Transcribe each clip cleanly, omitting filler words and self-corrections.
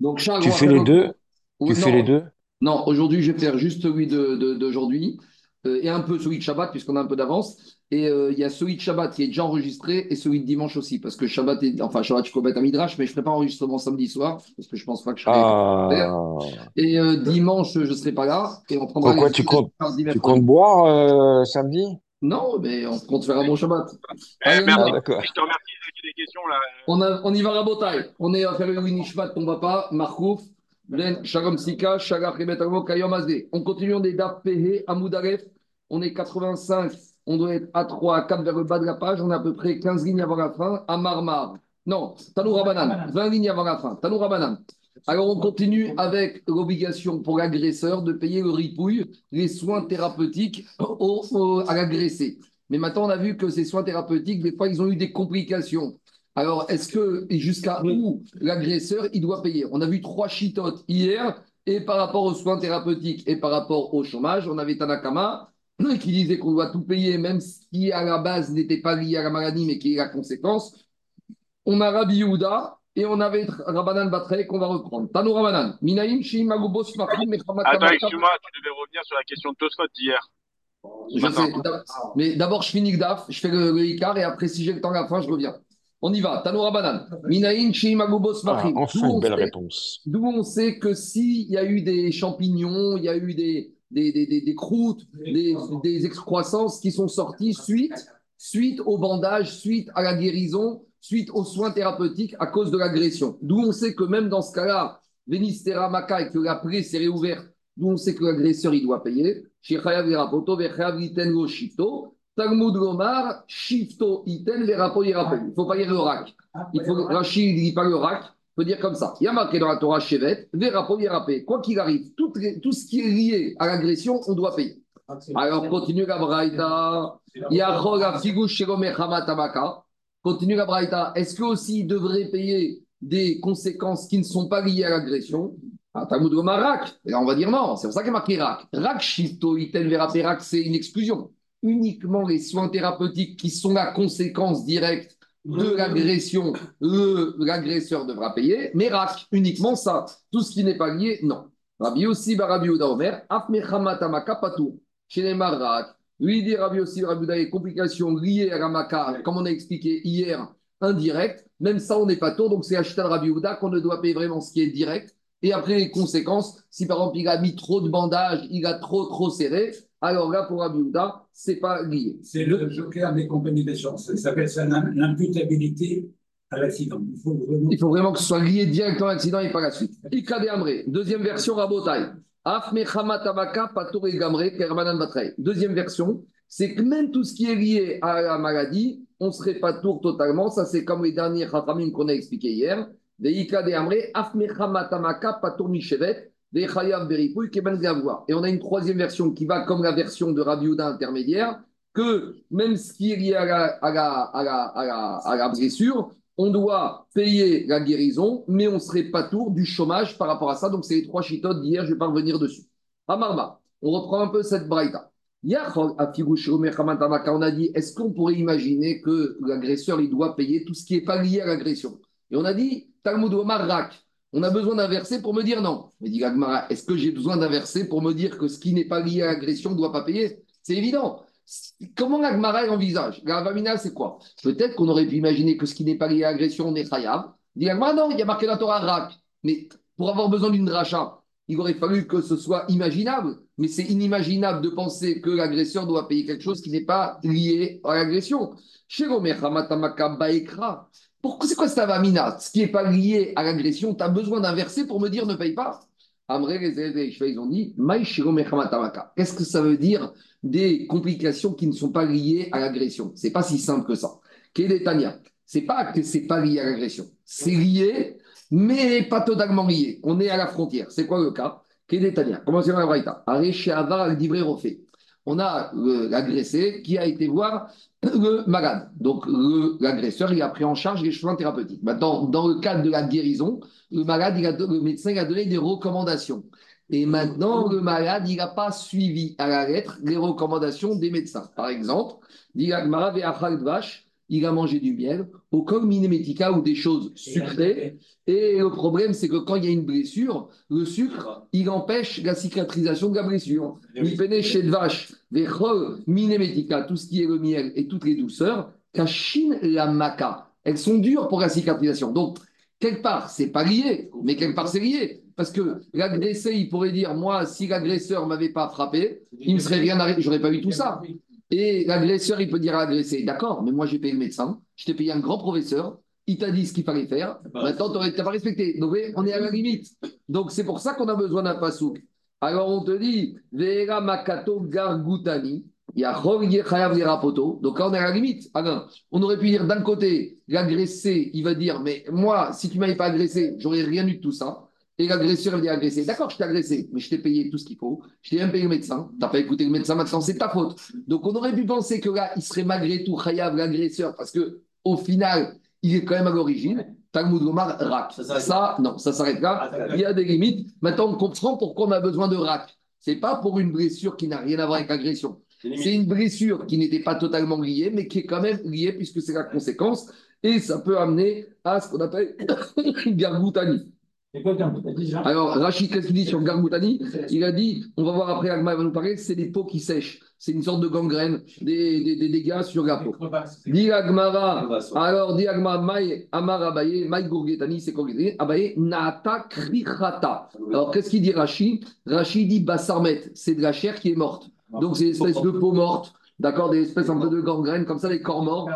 Donc, chaque tu fais les deux? Tu fais les deux? Non, aujourd'hui, je vais faire juste celui d'aujourd'hui et un peu celui de Shabbat, puisqu'on a un peu d'avance. Et il y a celui de Shabbat qui est déjà enregistré et celui de dimanche aussi, parce que Shabbat, Shabbat, je peux mettre un Midrash, mais je ne ferai pas enregistrement samedi soir, parce que je ne pense pas que je serai faire. Et dimanche, je ne serai pas là. Et on prendra. Pourquoi tu comptes boire samedi? Non, mais on compte faire un bon Shabbat. Merci, je te remercie des questions. Là. On y va à Rabotaï. On est à faire le Winishmat qu'on ne va pas, Marcouf. On continue, on est d'APH à Moudaref, on est 85, on doit être à 3, à 4 vers le bas de la page, on a à peu près 15 lignes avant la fin, à Marmar. Non, Tanou Rabbanan, 20 lignes avant la fin, Tanou Rabbanan. Alors on continue avec l'obligation pour l'agresseur de payer le ripouille, les soins thérapeutiques à l'agressé. Mais maintenant on a vu que ces soins thérapeutiques, des fois ils ont eu des complications. Alors, est-ce que jusqu'à où l'agresseur, il doit payer? On a vu 3 chitotes hier, et par rapport aux soins thérapeutiques et par rapport au chômage, on avait Tanakama qui disait qu'on doit tout payer, même ce qui à la base n'était pas lié à la maladie, mais qui est la conséquence. On a Rabbi Yehouda et on avait Rabbanan Batrei qu'on va reprendre. Tanou Rabbanan. Minaïm, Shim, Magubos, Marfim, Mechamat. Attends, excuse-moi, tu devais revenir sur la question de Tosfot d'hier. Je sais, mais d'abord, je finis Gdaf, je fais le Ricard, et après, si j'ai le temps à la fin, je reviens. On y va, Tanou Rabbanan. Minaïn chez Magubos Machim. Enfin une belle réponse. D'où on sait que s'il y a eu des champignons, il y a eu des croûtes, des excroissances qui sont sorties suite au bandage, suite à la guérison, suite aux soins thérapeutiques à cause de l'agression. D'où on sait que même dans ce cas-là, Venistera Maka et que la plaie s'est réouverte, d'où on sait que l'agresseur, il doit payer. Chez Chayav Yerapoto, Vechayav Iten Shito. Talmud Omar, Shifto, Iten vera Perak. Il ne faut pas lire le Rak. Rachid ne lit pas le Rak. Il faut dire comme ça. Il y a marqué dans la Torah Shevet, vera Perak. Quoi qu'il arrive, tout ce qui est lié à l'agression, on doit payer. Alors continue la Braïda. Yachola Figu Shelomech Hamatamaka. Continue la Braïda. Est-ce que aussi il devrait payer des conséquences qui ne sont pas liées à l'agression? Talmud Omar Rak. Et là, on va dire non. C'est pour ça qu'il y a marqué Rak. Rak Shito, Iten vera Perak, c'est une exclusion. Uniquement les soins thérapeutiques qui sont la conséquence directe de l'agression, l'agresseur devra payer, mais Rak, uniquement ça. Tout ce qui n'est pas lié, non. Rabi aussi, Barabiouda, Aubert, Afmechamatamaqa, Patou, Chile Marak, lui dit Rabi aussi, Barabiouda, les complications liées à la Maka, comme on a expliqué hier, indirect, même ça, on n'est pas tôt, donc c'est Hashtag Rabiouda qu'on ne doit payer vraiment ce qui est direct, et après les conséquences, si par exemple il a mis trop de bandages, il a trop serré, alors là, pour Abiouda, ce n'est pas lié. C'est le joker des compagnies d'assurance. Ça s'appelle ça l'imputabilité à l'accident. Il faut vraiment que ce soit lié directement à l'accident et pas la suite. Deuxième version, Rabotaï. Deuxième version, c'est que même tout ce qui est lié à la maladie, on ne serait pas tour totalement. Ça, c'est comme les derniers Khatamin qu'on a expliqué hier. Et on a une troisième version qui va comme la version de Rabbi Yehouda intermédiaire, que même ce qui est lié à la blessure, on doit payer la guérison, mais on ne serait pas tour du chômage par rapport à ça. Donc c'est les 3 chitotes d'hier, je ne vais pas revenir dessus. Amarma, on reprend un peu cette braïta. On a dit, est-ce qu'on pourrait imaginer que l'agresseur il doit payer tout ce qui n'est pas lié à l'agression? Et on a dit, Talmud Omar Rak. On a besoin d'un verset pour me dire non. Mais dit Agma, est-ce que j'ai besoin d'un verset pour me dire que ce qui n'est pas lié à l'agression ne doit pas payer? C'est évident. Comment Agma envisage? L'avamina, c'est quoi? Peut-être qu'on aurait pu imaginer que ce qui n'est pas lié à l'agression n'est khayab. Dit Agma, non, il y a marqué la Torah Rak. Mais pour avoir besoin d'une dracha, il aurait fallu que ce soit imaginable. Mais c'est inimaginable de penser que l'agresseur doit payer quelque chose qui n'est pas lié à l'agression. Pourquoi c'est quoi cette avamina? Ce qui n'est pas lié à l'agression, tu as besoin d'un verset pour me dire ne paye pas. Amré, les élèves et les cheveux, ils ont dit qu'est-ce que ça veut dire des complications qui ne sont pas liées à l'agression? Ce n'est pas si simple que ça. Ce n'est pas que ce n'est pas lié à l'agression. C'est lié, mais pas totalement lié. On est à la frontière. C'est quoi le cas? Commençons à la braïta. On a l'agressé qui a été voir le malade. Donc, l'agresseur, il a pris en charge les soins thérapeutiques. Maintenant, dans le cadre de la guérison, le malade, le médecin, il a donné des recommandations. Et maintenant, le malade, il n'a pas suivi à la lettre les recommandations des médecins. Par exemple, il a mangé du miel, au col minémética ou des choses sucrées. Et le problème, c'est que quand il y a une blessure, le sucre, il empêche la cicatrisation de la blessure. Il pénait chez le vache, les col minémética, tout ce qui est le miel et toutes les douceurs, cachine la maca. Elles sont dures pour la cicatrisation. Donc, quelque part, c'est pas lié, mais quelque part, c'est lié. Parce que l'agressé, il pourrait dire, moi, si l'agresseur ne m'avait pas frappé, il ne serait rien arrivé, je n'aurais pas eu tout ça. Et l'agresseur, il peut dire à l'agressé, d'accord, mais moi j'ai payé le médecin, je t'ai payé un grand professeur, il t'a dit ce qu'il fallait faire, maintenant tu n'as pas respecté. Donc on est à la limite. Donc c'est pour ça qu'on a besoin d'un pasouk. Alors on te dit, Vera Makato Gargoutani, Yahor Yechayav Yerapoto. Donc là on est à la limite. Alors, on aurait pu dire d'un côté, l'agressé, il va dire, mais moi, si tu ne m'avais pas agressé, j'aurais rien eu de tout ça. Et l'agresseur, il dit agressé. D'accord, je t'ai agressé, mais je t'ai payé tout ce qu'il faut. Je t'ai même payé le médecin. Tu n'as pas écouté le médecin, maintenant c'est ta faute. Donc on aurait pu penser que là, il serait malgré tout chayav l'agresseur, parce qu'au final, il est quand même à l'origine. Talmud Omar, rak. Ça, non, ça s'arrête là. Il y a des limites. Maintenant, on comprend pourquoi on a besoin de rak. Ce n'est pas pour une blessure qui n'a rien à voir avec l'agression. C'est une blessure qui n'était pas totalement liée, mais qui est quand même liée, puisque c'est la conséquence. Et ça peut amener à ce qu'on appelle gargoutani. Alors, Rachid, qu'est-ce qu'il dit sur Gargoutani ? Il a dit, on va voir après, Agma va nous parler, c'est des peaux qui sèchent. C'est une sorte de gangrène, des dégâts sur la peau. Dit Agmara, alors dit Agma, Maï Amar Abaye, Maï Gourgetani, c'est Gourgetani, Abaye, Naata Krichata. Alors, qu'est-ce qu'il dit Rachid ? Rachid dit Bassarmet, c'est de la chair qui est morte. Donc, c'est une espèce de peau morte. D'accord, des espèces un peu de gangrène, comme ça, des corps morts,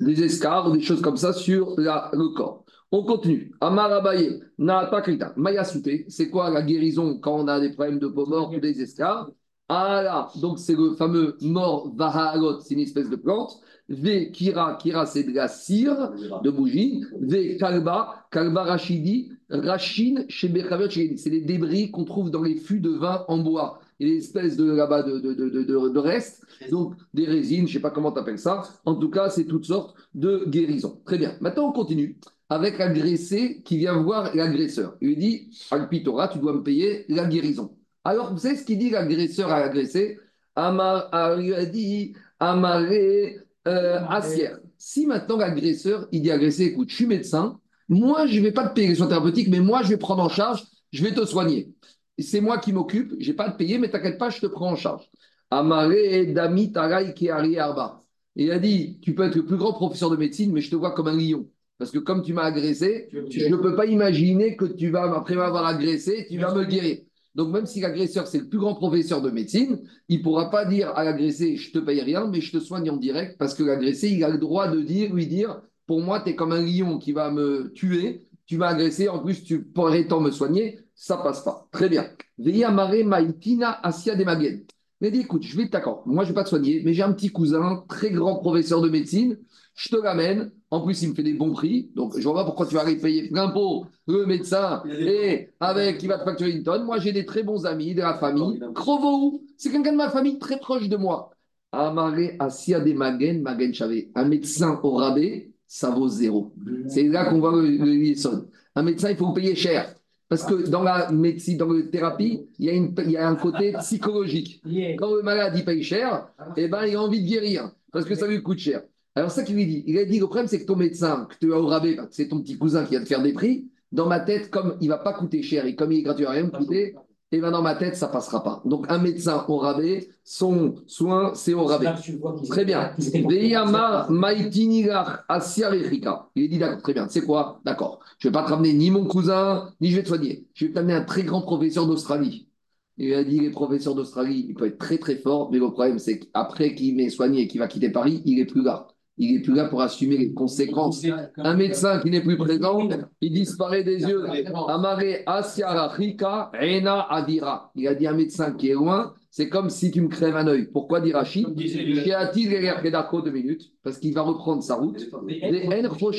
des escarres, des choses comme ça sur le corps. On continue. Amar Abaye, Natakrita, Mayasute, c'est quoi la guérison quand on a des problèmes de peau morte ou des escarres? Ah là, donc c'est le fameux mort Vahalot, c'est une espèce de plante. Ve Kira, Kira c'est de la cire, de bougie. Ve Kalba, Kalba Rachidi, Rachine, chez Bechaviot, c'est les débris qu'on trouve dans les fûts de vin en bois. Et les espèces de là-bas de restes, donc des résines, je ne sais pas comment tu appelles ça. En tout cas, c'est toutes sortes de guérisons. Très bien. Maintenant, on continue avec l'agressé qui vient voir l'agresseur. Il lui dit, Alpitora, tu dois me payer la guérison. Alors, vous savez ce qu'il dit l'agresseur à l'agressé ? Amar, il a dit, Amaré, Asière. Si maintenant l'agresseur, il dit agressé, écoute, je suis médecin, moi, je ne vais pas te payer les soins thérapeutiques, mais moi, je vais prendre en charge, je vais te soigner. C'est moi qui m'occupe, je n'ai pas à te payer, mais t'inquiète pas, je te prends en charge. Amaré Dami Tarai Kehari Arba. Il a dit, tu peux être le plus grand professeur de médecine, mais je te vois comme un lion. Parce que comme tu m'as agressé, je ne peux pas imaginer que tu vas, après m'avoir agressé, tu vas me guérir. Donc même si l'agresseur, c'est le plus grand professeur de médecine, il ne pourra pas dire à l'agressé, je ne te paye rien, mais je te soigne en direct, parce que l'agressé, il a le droit de lui dire, pour moi, tu es comme un lion qui va me tuer, tu m'as agressé, en plus, tu pourrais tant me soigner. Ça passe pas. Très bien. Veya Mare Maïtina Asia de Maguen. Il a dit, écoute, je vais t'accorder. Moi, je ne vais pas te soigner, mais j'ai un petit cousin, très grand professeur de médecine. Je te l'amène. En plus, il me fait des bons prix. Donc, je ne vois pas pourquoi tu vas aller payer l'impôt, le médecin, et avec, il va te facturer une tonne. Moi, j'ai des très bons amis, de la famille. Crovo, c'est quelqu'un de ma famille très proche de moi. Amare Asia de Maguen, Maguen Chavé. Un médecin au rabais, ça vaut zéro. C'est là qu'on voit le liaison. Un médecin, il faut vous payer cher. Parce que dans la médecine, dans la thérapie, il y a un côté psychologique. Quand le malade il paye cher, eh ben, il a envie de guérir, parce que ça lui coûte cher. Alors ça qu'il lui dit, il a dit, le problème c'est que ton médecin, que tu as au rabais, c'est ton petit cousin qui va te faire des prix, dans ma tête, comme il ne va pas coûter cher, et comme il est gratuit à rien me coûter, eh ben, dans ma tête, ça ne passera pas. Donc un médecin au rabais, son soin, c'est au rabais. Très bien. Il dit, d'accord, très bien, c'est quoi ? D'accord. Je ne vais pas te ramener ni mon cousin, ni je vais te soigner. Je vais t'amener un très grand professeur d'Australie. Il a dit, les professeurs d'Australie, il peut être très très fort, mais le problème, c'est qu'après qu'il m'ait soigné et qu'il va quitter Paris, il n'est plus là. Il n'est plus là pour assumer les conséquences. Un médecin qui n'est plus présent, il disparaît des yeux. Amaré Asiarachika, Ena Adira. Il a dit un médecin qui est loin, c'est comme si tu me crèves un œil. Pourquoi dit Rachid ? Qui a-t-il les d'Arco 2 minutes ? Parce qu'il va reprendre sa route. Et une fois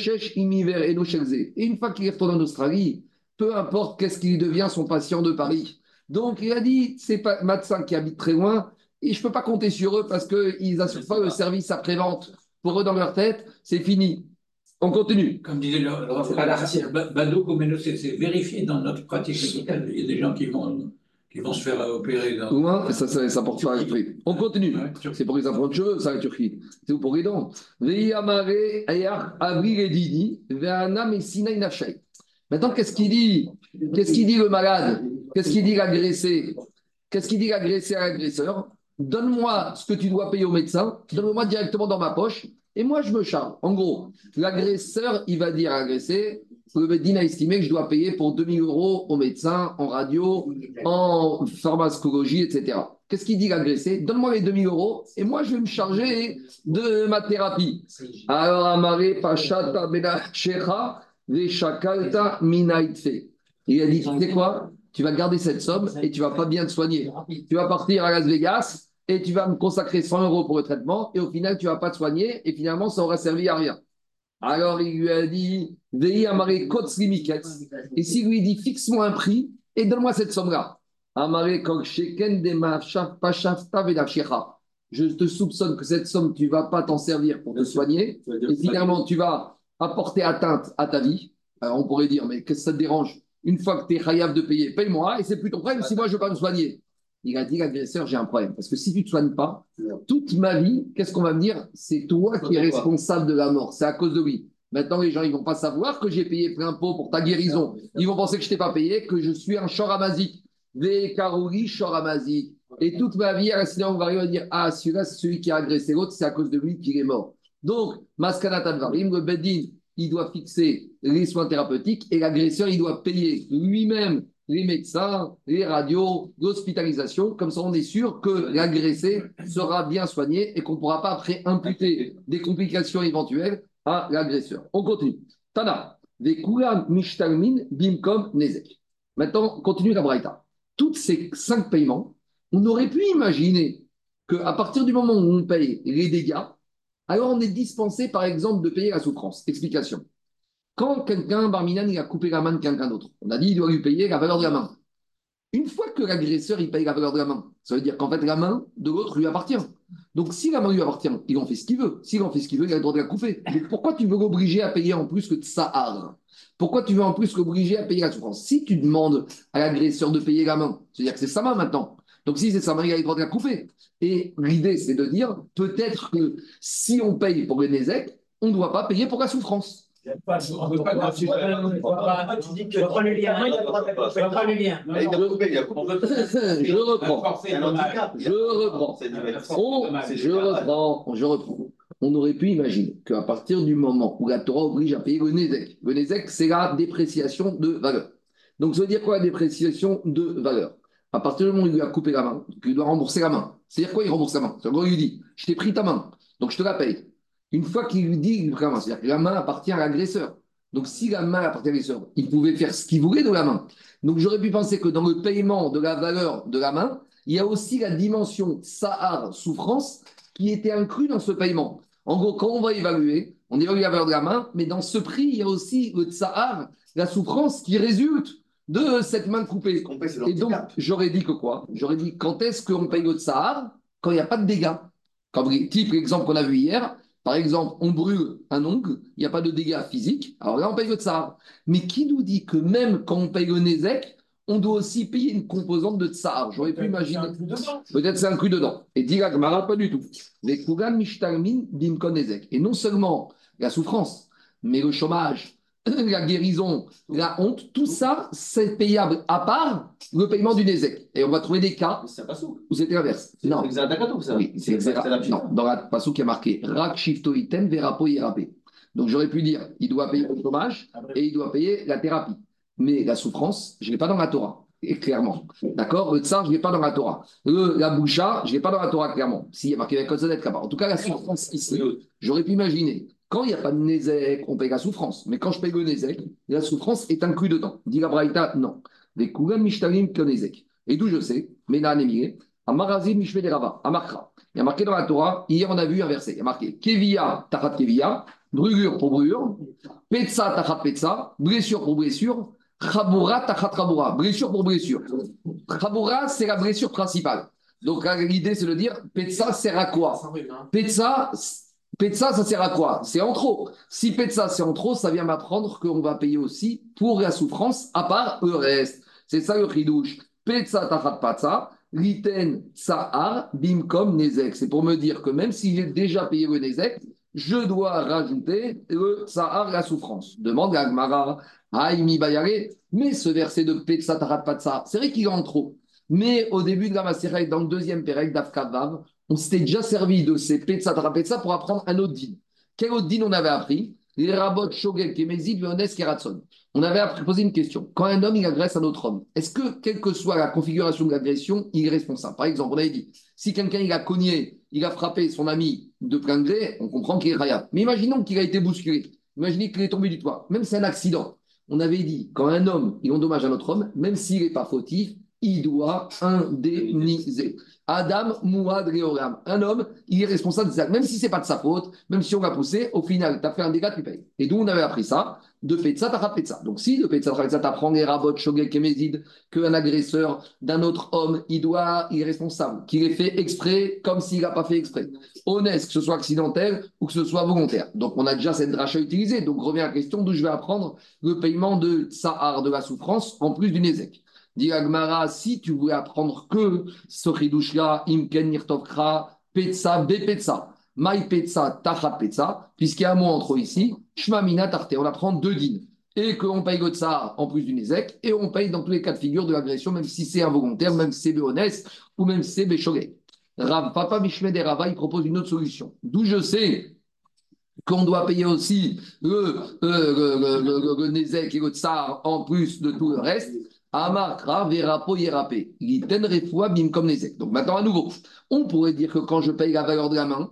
qu'il est retourné en Australie, peu importe qu'est-ce qu'il devient son patient de Paris. Donc il a dit, c'est pas médecin qui habite très loin, et je ne peux pas compter sur eux parce qu'ils n'assurent pas le service après-vente. Pour eux, dans leur tête, c'est fini. On continue. Comme disait le Bado Komeno, c'est vérifié dans notre pratique médicale. Il y a des gens qui vont qui vont se faire opérer. Dans... Ça porte pas à prix. On continue. C'est pour les implants de cheveux, ça, la Turquie. C'est où pour les dents. Maintenant, qu'est-ce qu'il dit? Qu'est-ce qu'il dit le malade? Qu'est-ce qu'il dit l'agressé? Qu'est-ce qu'il dit l'agressé à l'agresseur? Donne-moi ce que tu dois payer au médecin, donne-moi directement dans ma poche, et moi je me charge. En gros, l'agresseur, il va dire à l'agressé, le médecin a estimé que je dois payer pour 2 000 € au médecin, en radio, en pharmacologie, etc. Qu'est-ce qu'il dit l'agressé? Donne-moi les 2 000 € et moi je vais me charger de ma thérapie. Alors, Amare Pachata Benachecha Veshakalta Minaitfe. Il a dit, tu sais quoi? Tu vas garder cette somme et tu ne vas pas bien te soigner. Tu vas partir à Las Vegas et tu vas me consacrer 100 € pour le traitement et au final, tu ne vas pas te soigner et finalement, ça aura servi à rien. Alors, il lui a dit, Vehi Amare Kotsli Miketz. Et s'il lui dit, fixe-moi un prix et donne-moi cette somme-là. Amare Koksheken Dema Pashafta Vedafshira. Je te soupçonne que cette somme, tu ne vas pas t'en servir pour te soigner et finalement, tu vas apporter atteinte à ta vie. Alors, on pourrait dire, mais qu'est-ce que ça te dérange? Une fois que tu es khayaf de payer, paye-moi et c'est plus ton problème si moi je ne veux pas me soigner. Il a dit, l'agresseur, j'ai un problème. Parce que si tu ne te soignes pas, toute ma vie, qu'est-ce qu'on va me dire? C'est toi qui es responsable de la mort. C'est à cause de lui. Maintenant, les gens, ils ne vont pas savoir que j'ai payé plein pot pour ta guérison. Ils vont penser que je ne t'ai pas payé, que je suis un choramazik. Des karouri choramazik. Et toute ma vie, on va dire, ah, celui-là, c'est celui qui a agressé l'autre, c'est à cause de lui qu'il est mort. Donc, maskanat al-varim, le beddin, il doit fixer les soins thérapeutiques et l'agresseur, il doit payer lui-même les médecins, les radios, l'hospitalisation. Comme ça, on est sûr que l'agressé sera bien soigné et qu'on ne pourra pas après imputer des complications éventuelles à l'agresseur. On continue. Tana, Vekula Mishtalmin Bimkom Nezek. Maintenant, continue la Braïta. Toutes ces 5 paiements, on aurait pu imaginer qu'à partir du moment où on paye les dégâts, alors, on est dispensé, par exemple, de payer la souffrance. Explication. Quand quelqu'un, Barminan, il a coupé la main de quelqu'un d'autre, on a dit qu'il doit lui payer la valeur de la main. Une fois que l'agresseur, il paye la valeur de la main, ça veut dire qu'en fait, la main de l'autre lui appartient. Donc, si la main lui appartient, il en fait ce qu'il veut. S'il en fait ce qu'il veut, il a le droit de la couper. Donc, pourquoi tu veux l'obliger à payer en plus que tsahar? Pourquoi tu veux en plus l'obliger à payer la souffrance? Si tu demandes à l'agresseur de payer la main, c'est-à-dire que c'est sa main maintenant. Donc, si c'est sa main, il a le droit de la couper. Et l'idée, c'est de dire, peut-être que si on paye pour le Nézek, on ne doit pas payer pour la souffrance. On ne peut pas le lien. Je reprends. On aurait pu imaginer qu'à partir du moment où la Torah oblige à payer le Nézek, c'est la dépréciation de valeur. Donc, ça veut dire quoi, la dépréciation de valeur? À partir du moment où il lui a coupé la main, donc il doit rembourser la main. C'est-à-dire quoi, il rembourse la main? C'est-à-dire qu'il lui dit, je t'ai pris ta main, donc je te la paye. Une fois qu'il lui dit, c'est-à-dire que la main appartient à l'agresseur. Donc si la main appartient à l'agresseur, il pouvait faire ce qu'il voulait de la main. Donc j'aurais pu penser que dans le paiement de la valeur de la main, il y a aussi la dimension sahar, souffrance, qui était inclue dans ce paiement. En gros, quand on va évaluer, on évalue la valeur de la main, mais dans ce prix, il y a aussi le sahar, la souffrance qui résulte de cette main coupée. Et donc, j'aurais dit que quoi? J'aurais dit, quand est-ce qu'on paye le tsahar? Quand il n'y a pas de dégâts. Comme type l'exemple qu'on a vu hier, par exemple, on brûle un ongle, il n'y a pas de dégâts physiques, alors là, on paye le tsahar. Mais qui nous dit que même quand on paye le nezek, on doit aussi payer une composante de tsahar? J'aurais pu imaginer. Peut-être c'est inclus dedans. Et dit la Gemara, pas du tout. Et non seulement la souffrance, mais le chômage, la guérison, la honte, tout ça, c'est payable à part le paiement du Nézek. Et on va trouver des cas où c'était l'inverse. Non, dans la Patou qui est marqué Rak Shito Iten vera Perak. Donc j'aurais pu dire, il doit payer le chômage et il doit payer la thérapie. Mais la souffrance, je ne l'ai pas dans la Torah, et clairement. D'accord? Le tsar, je ne l'ai pas dans la Torah. La boucha, je ne l'ai pas dans la Torah, clairement. S'il y a marqué avec consonette là-bas. En tout cas, la souffrance ici, j'aurais pu imaginer. Quand il n'y a pas de Nézek, on paye la souffrance. Mais quand je paye le Nézek, la souffrance est inclue dedans. Dit la Braïta, non. Les Kougan Mishtalim que Nézek. Et d'où je sais, Ménan émigré, Amarazim Mishvederava, Amakra. Il y a marqué dans la Torah, hier on a vu un verset, il y a marqué Keviya, Tachat Keviya, brûlure pour brûlure, Petsa, Tachat Petsa, blessure pour blessure, Khaboura, Tachat Khaboura, blessure pour blessure. Khaboura, c'est la blessure principale. Donc l'idée, c'est de dire, Petsa sert à quoi? Petsa, Petsa, ça sert à quoi? C'est en trop. Si Petsa, c'est en trop, ça vient m'apprendre qu'on va payer aussi pour la souffrance, à part le reste. C'est ça le chidouche. Petsa tachat patsa, liten tsahar, bimkom nezek. C'est pour me dire que même si j'ai déjà payé le nezek, je dois rajouter le tsahar, la souffrance. Demande à Agmara, haïmi bayare, mais ce verset de Petsa tachat patsa, c'est vrai qu'il en trop. Mais au début de la Masirek, dans le deuxième Perek, d'Afkavav, on s'était déjà servi de ces Petsa tachat patsa pour apprendre un autre din. Quel autre din on avait appris? Les rabot shogel kemezid veones keratson. On avait posé une question. Quand un homme il agresse un autre homme, est-ce que, quelle que soit la configuration de l'agression, il est responsable? Par exemple, on avait dit, si quelqu'un il a cogné, il a frappé son ami de plein gré, on comprend qu'il est rayable. Mais imaginons qu'il a été bousculé. Imaginez qu'il est tombé du toit. Même si c'est un accident. On avait dit, quand un homme il endommage un autre homme, même s'il n'est pas fautif, il doit indemniser. Adam Mouad Reoram. Un homme, il est responsable de ça. Même si ce n'est pas de sa faute, même si on l'a poussé, au final, tu as fait un dégât, tu payes. Et d'où on avait appris ça? De Petsa, t'as rappelé ça. Donc si de Petsa, t'as rappelé ça, t'apprends les rabots, Shogel, Kemezid, qu'un agresseur d'un autre homme, il est responsable, qu'il ait fait exprès comme s'il n'a pas fait exprès. Honnête, que ce soit accidentel ou que ce soit volontaire. Donc on a déjà cette dracha utilisée. Donc revient à la question d'où je vais apprendre le paiement de Tsahar, de la souffrance, en plus du Nezek. Dit Agmara, si tu voulais apprendre que Sochidouchla, Imken, Nirtovkra, Petsa, Bepetsa, Maï Petsa, Tacha Petsa, puisqu'il y a un mot entre eux ici, Shmamina Tarté, on apprend deux dînes. Et qu'on paye Gotsar en plus du Nezek, et on paye dans tous les cas de figure de l'agression, même si c'est involontaire, même si c'est béhonest, ou même si c'est béchogé. Rav Papa Mishmed et Rava, il propose une autre solution. D'où je sais qu'on doit payer aussi le Nezek et le Tsar en plus de tout le reste. Amakra verapo yerapé. Iten refoua bimkom nezek. Donc maintenant à nouveau, on pourrait dire que quand je paye la valeur de la main,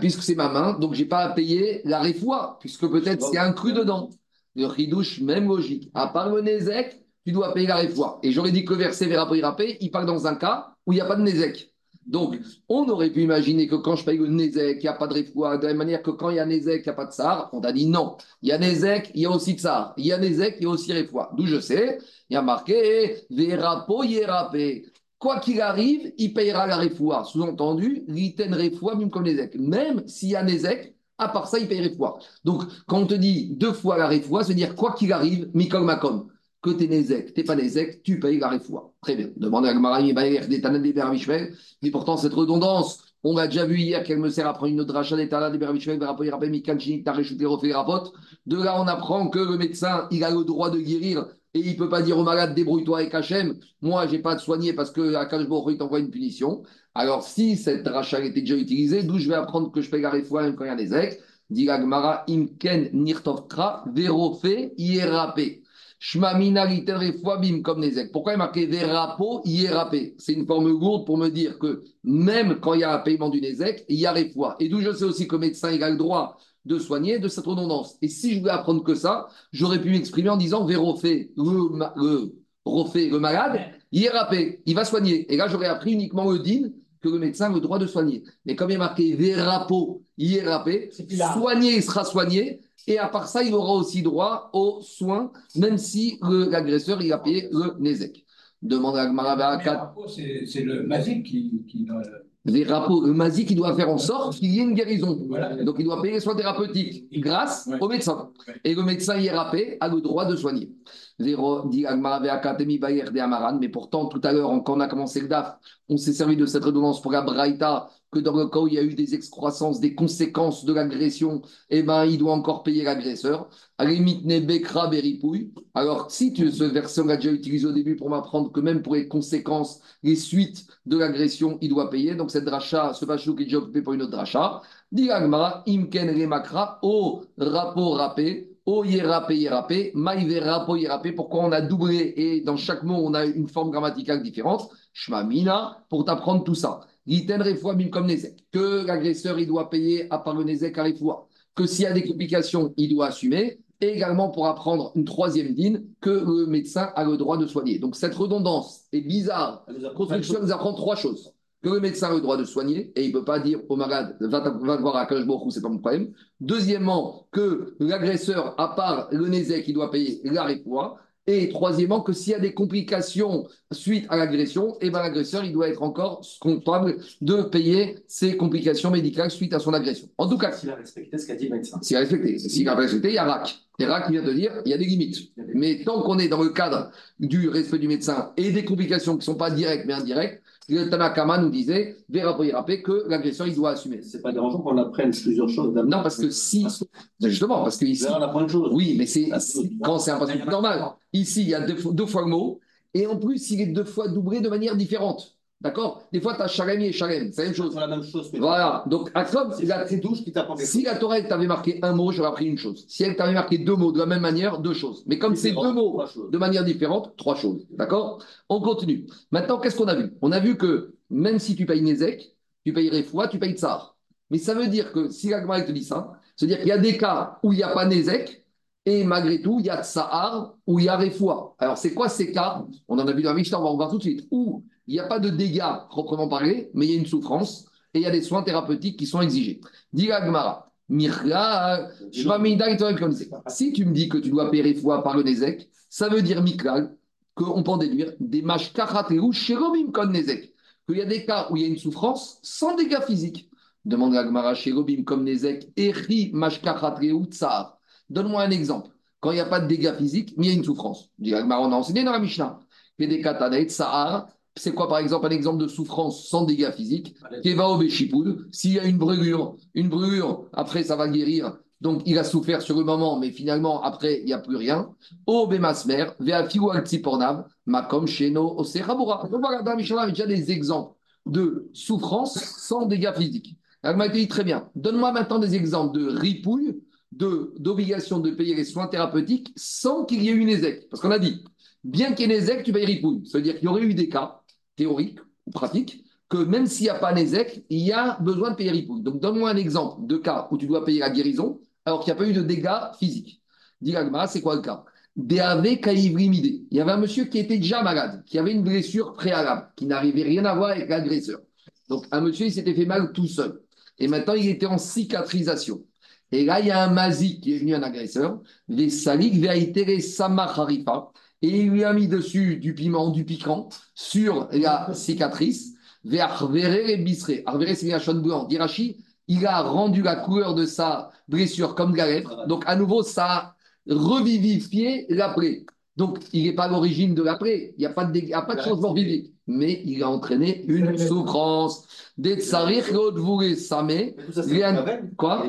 puisque c'est ma main, donc je n'ai pas à payer la refoua, puisque peut-être c'est un cru dedans. Le chidouche, même logique. À part le nezek, tu dois payer la refoua. Et j'aurais dit que le verset verapo yerapé, il part dans un cas où il n'y a pas de nezek. Donc on aurait pu imaginer que quand je paye le nezek, il n'y a pas de refoua, de la même manière que quand il y a nezek, il n'y a pas de tsar. On t'a dit non. Il y a nezek, il y a aussi tsar. Il y a nezek, il y a aussi refoua. D'où je sais. Il y a marqué Verapo Yerapé. Quoi qu'il arrive, il payera la refoua. Sous-entendu, l'iten refoua même comme nezek. Même s'il y a nezek, à part ça, il paye refoua. Donc, quand on te dit deux fois la refoua, c'est dire quoi qu'il arrive, mikom makom. Que t'es nezek, t'es pas nezek, tu payes la refoua. Très bien. Demandez à Gmarami Bayer des Tanas des Bermichel. Mais pourtant, cette redondance, on l'a déjà vu hier qu'elle me sert à prendre une autre rachat des Tanas des Bermichel, Verapo Yerapé, Mikan Chinik, Tarechouté, Refé, Rapote. De là, on apprend que le médecin, il a le droit de guérir. Et il ne peut pas dire au malade, débrouille-toi avec Hachem, moi, je n'ai pas à te soigner parce que Akadosh Baruch Hu, il t'envoie une punition. Alors, si cette rachat était déjà utilisée, d'où je vais apprendre que je paye la refoua même quand il y a des ex, dit la Gemara, Imken Nirtovkra, Verofe, Yerapé. Shmamina Liter Refoua, Bim, comme des ex. Pourquoi il marquait Verapo, Yerapé? C'est une forme gourde pour me dire que même quand il y a un paiement du Nezek, il y a refoua. Et d'où je sais aussi que le médecin, il a le droit de soigner de cette redondance. Et si je voulais apprendre que ça, j'aurais pu m'exprimer en disant Vérofé, le malade, il est rapé, il va soigner. Et là, j'aurais appris uniquement le din que le médecin a le droit de soigner. Mais comme il est marqué Vérapo, il est rapé, soigné, il sera soigné. Et à part ça, il aura aussi droit aux soins, même si l'agresseur, il a payé le Nezek. Demande à Gmarava 4. C'est le Mazik qui doit. Les rapports, le Mazik, qui doit faire en sorte qu'il y ait une guérison. Voilà. Donc, il doit payer les soins thérapeutiques grâce au médecin. Et le médecin IRAP a le droit de soigner. Mais pourtant, tout à l'heure, quand on a commencé le DAF, on s'est servi de cette redondance pour la Braïta, que dans le cas où il y a eu des excroissances, des conséquences de l'agression, eh ben, il doit encore payer l'agresseur. Alors, si ce verset, on l'a déjà utilisé au début pour m'apprendre que même pour les conséquences, les suites de l'agression, il doit payer. Donc, cette dracha, ce pachou qui est déjà occupé pour une autre dracha. Dialmar, imken remakra, o rapo rapé, o yerapé, maïve rapo yerapé. Pourquoi on a doublé et dans chaque mot, on a une forme grammaticale différente. Shmamina, pour t'apprendre tout ça. L'iten refoua bim comme nezek. Que l'agresseur, il doit payer à part le nezek à refoua. Que s'il y a des complications, il doit assumer. Et également pour apprendre une troisième dîne que le médecin a le droit de soigner. Donc cette redondance est bizarre. La construction nous apprend trois choses. Que le médecin a le droit de soigner et il ne peut pas dire au malade va voir à Akadosh Baruch Hu, c'est pas mon problème. Deuxièmement, que l'agresseur, à part le nezek, il doit payer la refoua. Et troisièmement, que s'il y a des complications suite à l'agression, eh ben, l'agresseur il doit être encore comptable de payer ses complications médicales suite à son agression. En tout cas, s'il a respecté ce qu'a dit le médecin. S'il a respecté, il y a RAC. Et RAC vient de dire il y a des limites. Mais tant qu'on est dans le cadre du respect du médecin et des complications qui ne sont pas directes mais indirectes, le Tanakama nous disait, que l'agresseur, il doit assumer. C'est pas dérangeant qu'on apprenne plusieurs choses. Non, parce que si... Justement, parce que ici... Là, on apprend une chose. Oui, mais c'est quand c'est un passage normal. Ici, il y a deux fois le mot, et en plus, il est deux fois doublé de manière différente. D'accord ? Des fois, tu as Shalem et Shalem. C'est la même chose. C'est la même chose. Voilà. Donc, Akrab, si la Torah, elle t'avait marqué un mot, j'aurais appris une chose. Si elle t'avait marqué deux mots de la même manière, deux choses. Mais comme c'est deux mots de manière différente, trois choses. D'accord ? On continue. Maintenant, qu'est-ce qu'on a vu ? On a vu que même si tu payes Nezek, tu payes Refoua, tu payes Tsar. Mais ça veut dire que si la Gemara te dit ça, ça veut dire qu'il y a des cas où il n'y a pas Nezek, et malgré tout, il y a Tsar ou il y a Refoua. Alors, c'est quoi ces cas ? On en a vu dans la Mishnah, on va en voir tout de suite. Où il n'y a pas de dégâts proprement parlé, mais il y a une souffrance et il y a des soins thérapeutiques qui sont exigés. Dis Agmara, Michla, Shvamida, si tu me dis que tu dois payer fois par le Nezek, ça veut dire Miklal, qu'on peut en déduire des Mashkachateu, Sherobim kon Nezek. Qu'il y a des cas où il y a une souffrance sans dégâts physiques. Demande Agmara, Sherobim comme Nezek, Echi Mashkachateu Tsar. Donne-moi un exemple. Quand il n'y a pas de dégâts physiques, mais il y a une souffrance. Dis Agmara, on a enseigné dans la Mishnah. Kedekatane Tsar. C'est quoi, par exemple, un exemple de souffrance sans dégâts physiques ? Kevao Beshipoud, s'il y a une brûlure, après ça va guérir, donc il a souffert sur le moment, mais finalement, après, il n'y a plus rien. O Bemasmer, Veafiou Altipornav, Makom Sheno Oseraboura. Donc voilà, dans Mishnah, il y a déjà des exemples de souffrance sans dégâts physiques. Alors, il m'a dit très bien, donne-moi maintenant des exemples de ripouille, d'obligation de payer les soins thérapeutiques sans qu'il y ait eu une ézec. Parce qu'on a dit, bien qu'il y ait une ézec, tu payes ripouille. Ça veut dire qu'il y aurait eu des cas théorique ou pratique, que même s'il n'y a pas Nezek, il y a besoin de payer ripouille. Donc, donne-moi un exemple de cas où tu dois payer la guérison alors qu'il n'y a pas eu de dégâts physiques. Dis Agma, c'est quoi le cas ? Deave Kaivrimide. Il y avait un monsieur qui était déjà malade, qui avait une blessure préalable, qui n'arrivait rien à voir avec l'agresseur. Donc, un monsieur, il s'était fait mal tout seul. Et maintenant, il était en cicatrisation. Et là, il y a un mazik qui est venu, un agresseur. Les salik veitere samacharifa. Et il lui a mis dessus du piment, du piquant, sur la cicatrice, vers Harveré et Bisré. Harveré, c'est Lachon blanc. Dirachi, il a rendu la couleur de sa blessure comme de la lèpre. Donc, à nouveau, ça a revivifié la plaie. Donc, il n'est pas à l'origine de la plaie. Il n'y a pas de changement physique. Mais il a entraîné une souffrance. Des tsarir, l'autre voulait s'amer. Quoi ?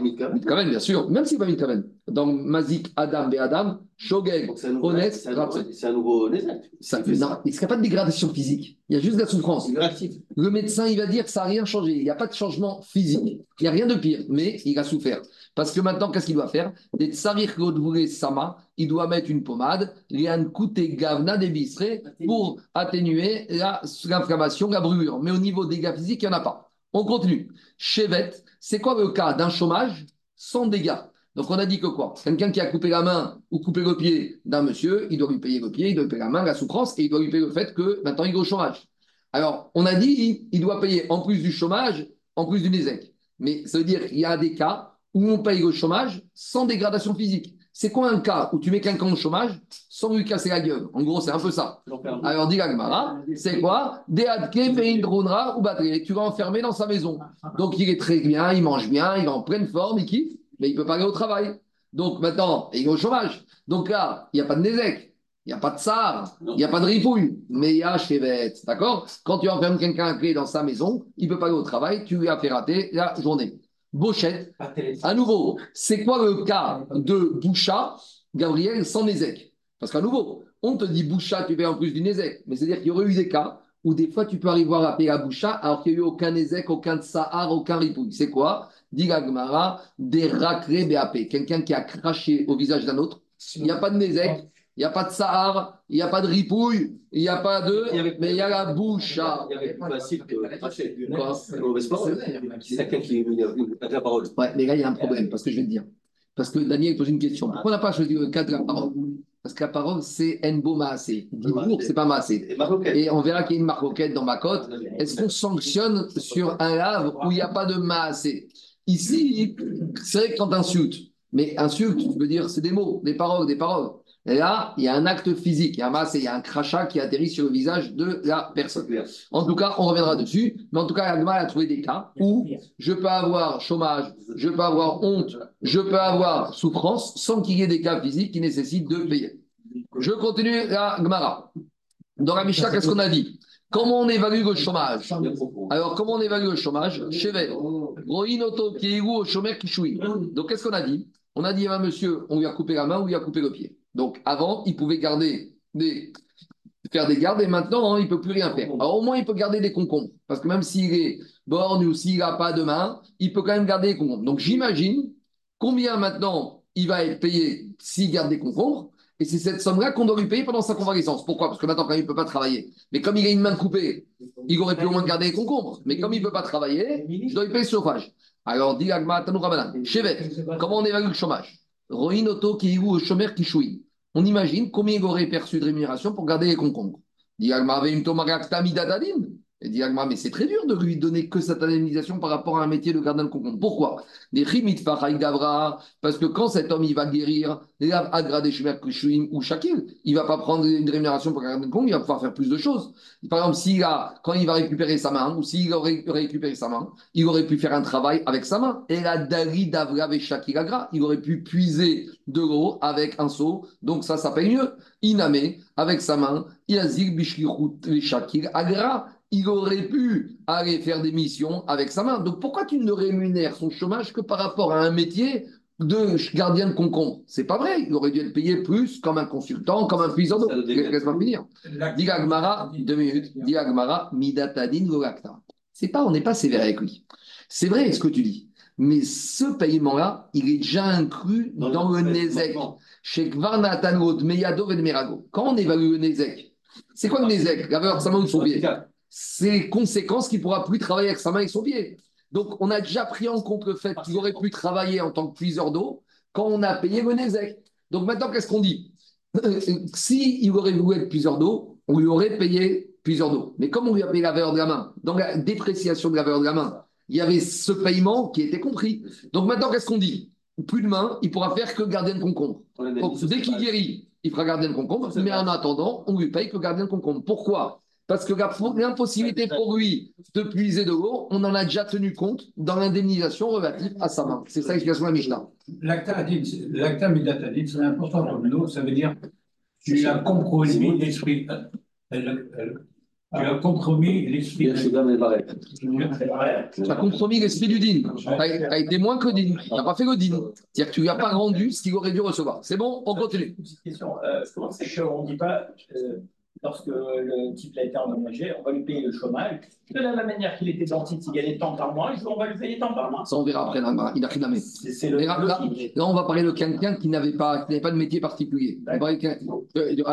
Kaven, bien sûr. Même s'il n'y a pas Kaven. Dans Mazik, Adam et Adam, Shogeg, honnête, c'est un nouveau Nezek. Il n'y a pas de dégradation physique. Il y a juste de la souffrance. Le médecin, il va dire que ça n'a rien changé. Il n'y a pas de changement physique. Il n'y a rien de pire. Mais il a souffert. Parce que maintenant, qu'est-ce qu'il doit faire ? Des tsarir, l'autre voulait s'amer. Il doit mettre une pommade. Lian Kouté Gavna des Bisré pour atténuer la l'inflammation, la brûlure, mais au niveau des dégâts physiques, il n'y en a pas. On continue. Chevet, c'est quoi le cas d'un chômage sans dégâts ? Donc on a dit que quoi ? Quelqu'un qui a coupé la main ou coupé le pied d'un monsieur, il doit lui payer le pied, il doit lui payer la main, la souffrance, et il doit lui payer le fait que maintenant il est au chômage. Alors on a dit qu'il doit payer en plus du chômage, en plus du Nezek. Mais ça veut dire qu'il y a des cas où on paye le chômage sans dégradation physique. C'est quoi un cas où tu mets quelqu'un au chômage sans lui casser la gueule ? En gros, c'est un peu ça. Alors, dit la Gemara, c'est quoi ? Deadke peindronra ou batterie. Tu vas enfermer dans sa maison. Donc, il est très bien, il mange bien, il est en pleine forme, il kiffe, mais il ne peut pas aller au travail. Donc, maintenant, il est au chômage. Donc là, il n'y a pas de Nezek, il n'y a pas de Tsar, il n'y a pas de ripouille, mais il y a Chevet. D'accord ? Quand tu enfermes quelqu'un à clé dans sa maison, il ne peut pas aller au travail, tu lui as fait rater la journée. Bochette, à nouveau, c'est quoi le cas de Boucha, Gabriel, sans Nezek ? Parce qu'à nouveau, on te dit Boucha, tu payes en plus du Nezek, mais c'est-à-dire qu'il y aurait eu des cas où des fois tu peux arriver à payer à Boucha alors qu'il n'y a eu aucun Nezek, aucun Tsahar, aucun Ripouille. C'est quoi ? Dit la Gemara, des Rakre BAP, quelqu'un qui a craché au visage d'un autre, il n'y a pas de Nezek. Il n'y a pas de Sahar, il n'y a pas de ripouille, il n'y a pas de... Mais il y a la bouche. Il y avait plus facile que... C'est une mauvaise parole. C'est quelqu'un qui a la parole. Ouais, mais là, il y a un problème, parce que je vais te dire. Parce que Daniel pose une question. Pourquoi on n'a pas choisi le cas de la parole ? Parce que la parole, c'est Nbo Maasé. Dibour, c'est pas Maasé. Et on verra qu'il y a une marcoquette dans ma cote. Est-ce qu'on sanctionne sur un lave où il n'y a pas de Maasé ? Ici, c'est vrai que quand t'insultes, mais insulte, je veux dire, c'est des mots, des paroles, des paroles. Et là, il y a un acte physique, il y a un crachat qui atterrit sur le visage de la personne. En tout cas, on reviendra dessus, mais en tout cas, Agma a trouvé des cas où je peux avoir chômage, je peux avoir honte, je peux avoir souffrance, sans qu'il y ait des cas physiques qui nécessitent de payer. Je continue la Gemara. Dans la Mishnah, qu'est-ce qu'on a dit? Comment on évalue le chômage? Alors, comment on évalue le chômage? Chevet. Roinoto qui est au chômage qui chouille. Donc, qu'est-ce qu'on a dit? On a dit à un monsieur, on lui a coupé la main ou lui a coupé le pied. Donc, avant, il pouvait garder faire des gardes et maintenant, il ne peut plus rien faire. Alors, au moins, il peut garder des concombres. Parce que même s'il est borgne ou s'il n'a pas de main, il peut quand même garder des concombres. Donc, j'imagine combien maintenant il va être payé s'il garde des concombres. Et c'est cette somme-là qu'on doit lui payer pendant sa convalescence. Pourquoi ? Parce que maintenant, quand il ne peut pas travailler, mais comme il a une main coupée, il aurait pu au moins garder les concombres. Mais comme il ne peut pas travailler, je dois lui payer le chômage. Alors, dit Agma, Tanou Rabbanan, Chevet, comment on évalue le chômage ? Roinoto qui ou chômeur qui chouille. On imagine combien il aurait perçu de rémunération pour garder les concombres. Dit Agma, avait une tomaraktamid adadin. Et dit Agma, mais c'est très dur de lui donner que cette indemnisation par rapport à un métier de gardien de concombre. Pourquoi ? Des chimites fachaïk d'avra, parce que quand cet homme il va guérir, il a agradé Shumer Kushuim ou Shakil, il ne va pas prendre une rémunération pour gardien de concombre, il va pouvoir faire plus de choses. Par exemple, s'il a, quand il va récupérer sa main, ou s'il aurait récupéré sa main, il aurait pu faire un travail avec sa main. Et la dari d'avra avec Shakil agra, il aurait pu puiser de l'eau avec un seau, donc ça paye mieux. Iname, avec sa main, yazil bishkirut Shakil agra. Il aurait pu aller faire des missions avec sa main. Donc, pourquoi tu ne rémunères son chômage que par rapport à un métier de gardien de concombre? C'est pas vrai. Il aurait dû être payé plus comme un consultant, comme un puissant. Laisse-moi finir. Diagmara, 2 minutes. Diagmara, midatadin golakta. C'est pas, on n'est pas sévère avec lui. C'est vrai ce que tu dis. Mais ce paiement-là, il est déjà inclus dans le Nézek. Quand on évalue le Nézek, c'est quoi le Nézek? La valeur, ça manque son pied. C'est conséquence qu'il ne pourra plus travailler avec sa main et son pied. Donc, on a déjà pris en compte le fait qu'il aurait pu travailler en tant que puiseur d'eau quand on a payé le Nézek. Donc, maintenant, qu'est-ce qu'on dit ? S'il aurait voulu être puiseur d'eau, on lui aurait payé puiseur d'eau. Mais comme on lui a payé la valeur de la main, dans la dépréciation de la valeur de la main, il y avait ce paiement qui était compris. Donc, maintenant, qu'est-ce qu'on dit ? Plus de main, il ne pourra faire que gardien de concombre. Donc, dès qu'il guérit, il fera gardien de concombre, mais en attendant, on lui paye que gardien de concombre. Pourquoi ? Parce que l'impossibilité pour lui de puiser de l'eau, on en a déjà tenu compte dans l'indemnisation relative à sa main. C'est ça l'explication de la Mishnah. L'acta midatadit, c'est important pour nous. Ça veut dire tu as compromis l'esprit. Tu as compromis l'esprit. Tu as compromis l'esprit du din. Tu as été moins que din. Tu n'as pas fait le din. C'est-à-dire que tu lui as pas rendu ce qu'il aurait dû recevoir. C'est bon, on continue. Petite question. Comment c'est qu'on ne dit pas... Lorsque le type a été emménagé, on va lui payer le chômage. De la même manière qu'il était dentiste, il gagnait tant par mois, on va lui payer tant par mois. Ça, on verra après, il n'a rien à mettre. Là, on va parler de quelqu'un qui n'avait pas de métier particulier. À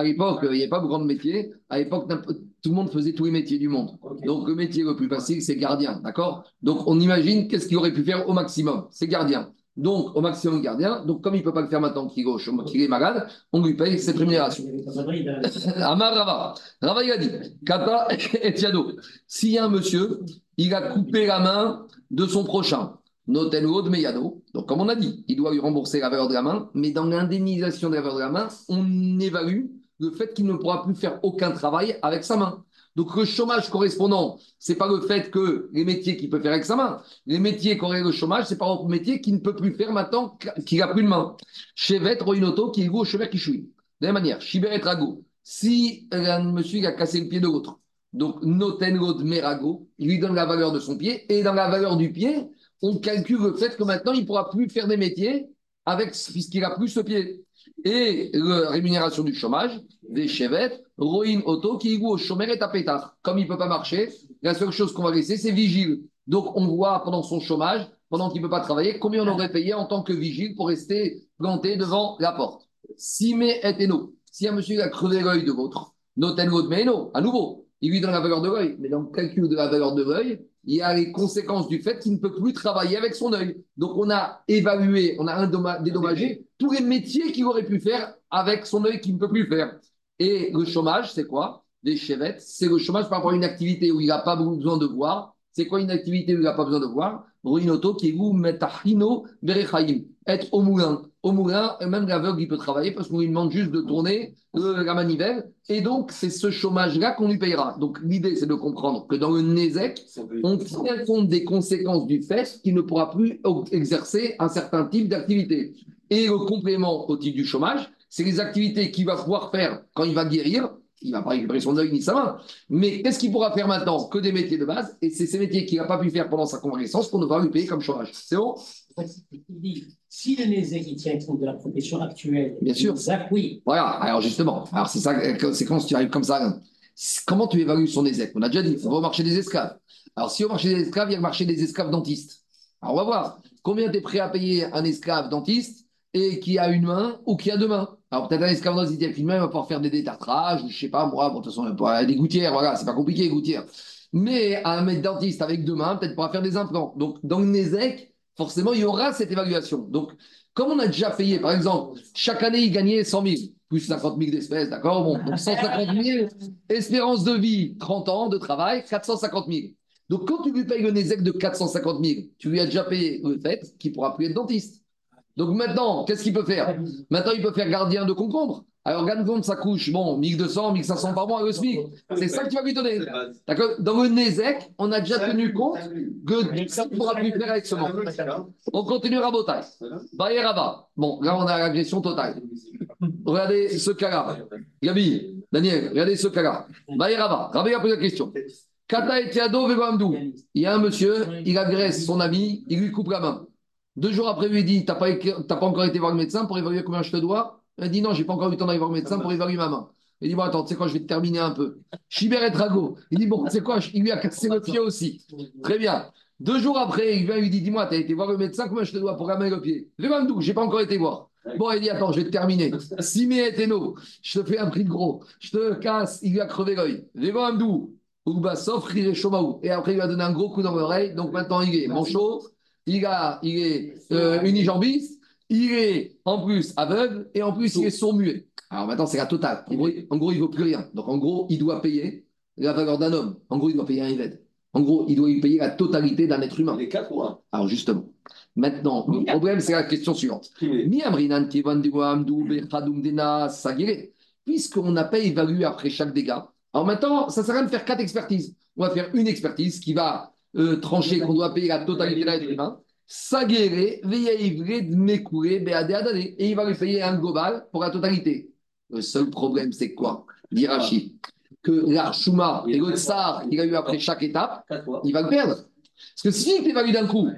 l'époque, il n'y avait pas beaucoup de métiers. À l'époque, tout le monde faisait tous les métiers du monde. Okay. Donc, le métier le plus facile, c'est gardien. D'accord ? Donc, on imagine qu'est-ce qu'il aurait pu faire au maximum. C'est gardien. Donc, au maximum gardien. Donc, comme il ne peut pas le faire maintenant qu'il est malade, on lui paye cette rémunération. Amar Rava. Rava, il a dit, Kata et Tiado. S'il y a un monsieur, il a coupé la main de son prochain. Noten Od Meyado. Donc, comme on a dit, il doit lui rembourser la valeur de la main. Mais dans l'indemnisation de la valeur de la main, on évalue le fait qu'il ne pourra plus faire aucun travail avec sa main. Donc, le chômage correspondant, ce n'est pas le fait que les métiers qu'il peut faire avec sa main. Les métiers qui auraient le chômage, c'est par exemple le métier qu'il ne peut plus faire maintenant qu'il n'a plus de main. Chevet, Roinoto, qui est au chevet qui chouille. De la même manière, Shiberet Rago, si un monsieur a cassé le pied de l'autre, donc Noten Rod Merago, il lui donne la valeur de son pied, et dans la valeur du pied, on calcule le fait que maintenant, il ne pourra plus faire des métiers avec puisqu'il n'a plus ce pied. Et la rémunération du chômage, des chevettes, Roin Auto qui au chômeur est à pétard. Comme il ne peut pas marcher, la seule chose qu'on va laisser, c'est vigile. Donc, on voit pendant son chômage, pendant qu'il ne peut pas travailler, combien on aurait payé en tant que vigile pour rester planté devant la porte. Simé et Eno. Si un monsieur a crevé l'œil de l'autre, Noten l'autre, mais Eno, à nouveau, il lui donne la valeur de l'œil. Mais dans le calcul de la valeur de l'œil, il y a les conséquences du fait qu'il ne peut plus travailler avec son œil. Donc, on a évalué, on a dédommagé tous les métiers qu'il aurait pu faire avec son œil qu'il ne peut plus faire. Et le chômage, c'est quoi ? Des chevettes. C'est le chômage par rapport à une activité où il n'a pas besoin de voir. C'est quoi une activité où il n'a pas besoin de voir? Ruinoto qui vous metahino berechaim, être au moulin. Au moulin, même l'aveugle, il peut travailler parce qu'on lui demande juste de tourner la manivelle. Et donc, c'est ce chômage-là qu'on lui payera. Donc, l'idée, c'est de comprendre que dans le Nézek, on tient compte des conséquences du fait qu'il ne pourra plus exercer un certain type d'activité. Et le complément au titre du chômage, c'est les activités qu'il va pouvoir faire quand il va guérir. Il ne va pas récupérer son œil ni sa main. Mais qu'est-ce qu'il pourra faire maintenant? Que des métiers de base. Et c'est ces métiers qu'il n'a pas pu faire pendant sa convalescence qu'on ne va lui payer comme chômage. C'est bon? Il dit, si le Nézek il tient compte de la protection actuelle, bien sûr. Nézek, oui. Voilà, alors justement, alors c'est ça, c'est quand tu arrives comme ça. Comment tu évalues son Nézek? On a déjà dit, on va au marché des esclaves. Alors si au marché des esclaves, il y a le marché des esclaves dentistes. Alors on va voir combien tu es prêt à payer un esclave dentiste et qui a une main ou qui a deux mains. Alors peut-être un esclave dentiste avec une main, il va pouvoir faire des détartrages, ou je ne sais pas, moi, bon, de toute façon, des gouttières, voilà, c'est pas compliqué, les gouttières. Mais un maître dentiste avec deux mains, peut-être pourra faire des implants. Donc dans le Nézek, forcément, il y aura cette évaluation. Donc, comme on a déjà payé, par exemple, chaque année, il gagnait 100 000, plus 50 000 d'espèces, d'accord? Bon, donc 150 000, espérance de vie, 30 ans de travail, 450 000. Donc, quand tu lui payes le Nézek de 450 000, tu lui as déjà payé le fait qu'il ne pourra plus être dentiste. Donc, maintenant, qu'est-ce qu'il peut faire? Maintenant, il peut faire gardien de concombre. Alors, gardien de sa couche, bon, 1200, 1500 par mois, le SMIC. C'est ça que tu vas lui donner. D'accord? Dans le Nézek, on a déjà tenu compte que ça ne pourra plus faire avec ce monde. On continue Rabotaï. Bayer Rabat. Bon, là, on a l'agression totale. Regardez ce cas-là. Gabi, Daniel, regardez ce cas-là. Bayer Rabat. Rabbi a posé la question. Kata et Tiado Vegamdou. Il y a un monsieur, il agresse son ami, il lui coupe la main. 2 jours après, lui, il dit, t'as pas encore été voir le médecin pour évaluer combien je te dois? Il dit non, j'ai pas encore eu le temps d'aller voir le médecin pour évaluer ma main. Il dit bon, attends, tu sais quoi, je vais te terminer un peu. Chibert et Trago. Il dit bon, tu sais quoi, il lui a cassé le pied aussi. Très bien. 2 jours après, il vient lui dit dis-moi, t'as été voir le médecin, combien je te dois pour ramener le pied? Le même doux, j'ai pas encore été voir. Bon, il dit attends, je vais te terminer. Simé et Téno, je te fais un prix de gros. Je te casse, il lui a crevé l'œil. Le même doux, Oubasof, Riré Chomaou. Et après, il lui a donné un gros coup dans l'oreille. Donc maintenant, il est manchot, il est unijambiste. Il est en plus aveugle et en plus il est sourd-muet. Alors maintenant, c'est la totale. En gros, il ne vaut plus rien. Donc en gros, il doit payer la valeur d'un homme. En gros, il doit payer un évêque. En gros, il doit lui payer la totalité d'un être humain. Les 4 ou 1. Alors justement, maintenant, le problème, c'est la question suivante. Puisqu'on n'a pas évalué après chaque dégât, alors maintenant, ça ne sert à rien de faire 4 expertises. On va faire une expertise qui va trancher qu'on doit payer la totalité d'un être humain. Et il va lui payer un global pour la totalité. Le seul problème, c'est quoi? Dit Rachid, que l'Archouma et le Tsar qu'il a eu après chaque étape, il va le perdre. Parce que si il évalue d'un coup,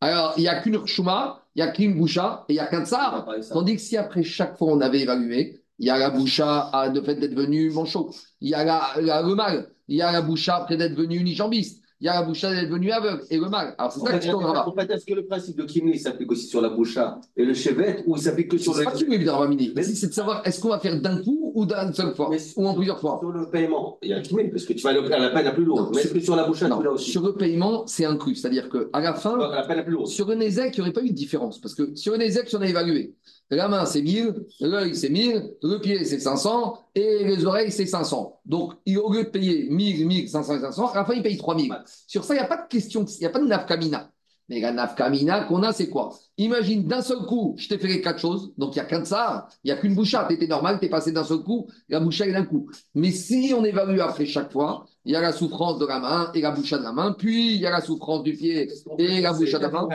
alors il n'y a qu'une Archouma, il n'y a qu'une Boucha et il n'y a qu'un Tsar. Tandis que si après chaque fois on avait évalué, il y a la Boucha de fait d'être venu manchot, il y a le mal, il y a la Boucha après d'être venu nijambiste. Il y a la boucha, elle est devenue aveugle et le mal. Alors, c'est ça que tu comprends pas. En fait, est-ce que le principe de Kimmy s'applique aussi sur la boucha et le chevet ou il s'applique que sur le. C'est pas Kimmy, Darwamini. Mais c'est de savoir, est-ce qu'on va faire d'un coup ou d'une seule fois ou en plusieurs fois. Sur le paiement, il y a Kimmy, parce que tu vas aller à la peine la plus lourde. Mais est-ce que sur la boucha, tu l'as aussi? Sur le paiement, c'est inclus. C'est-à-dire qu'à la fin, la peine la plus lourde. Sur un Nézek, il n'y aurait pas eu de différence. Parce que sur un Nézek, si on a évalué, la main, c'est 1000, l'œil, c'est 1000, le pied, c'est 500 et les oreilles, c'est 500. Donc, au lieu de payer 1000, 1500 et 500, à la fin, il paye 3000. Sur ça, il n'y a pas de question, il n'y a pas de Nafkamina. Mais la Nafkamina qu'on a, c'est quoi? Imagine d'un seul coup, je t'ai fait les 4 choses, donc il n'y a qu'un tsar, il n'y a qu'une boucha. Tu étais normal, tu es passé d'un seul coup, la boucha est d'un coup. Mais si on évalue après chaque fois, il y a la souffrance de la main et la boucha de la main, puis il y a la souffrance du pied et la boucha de la main.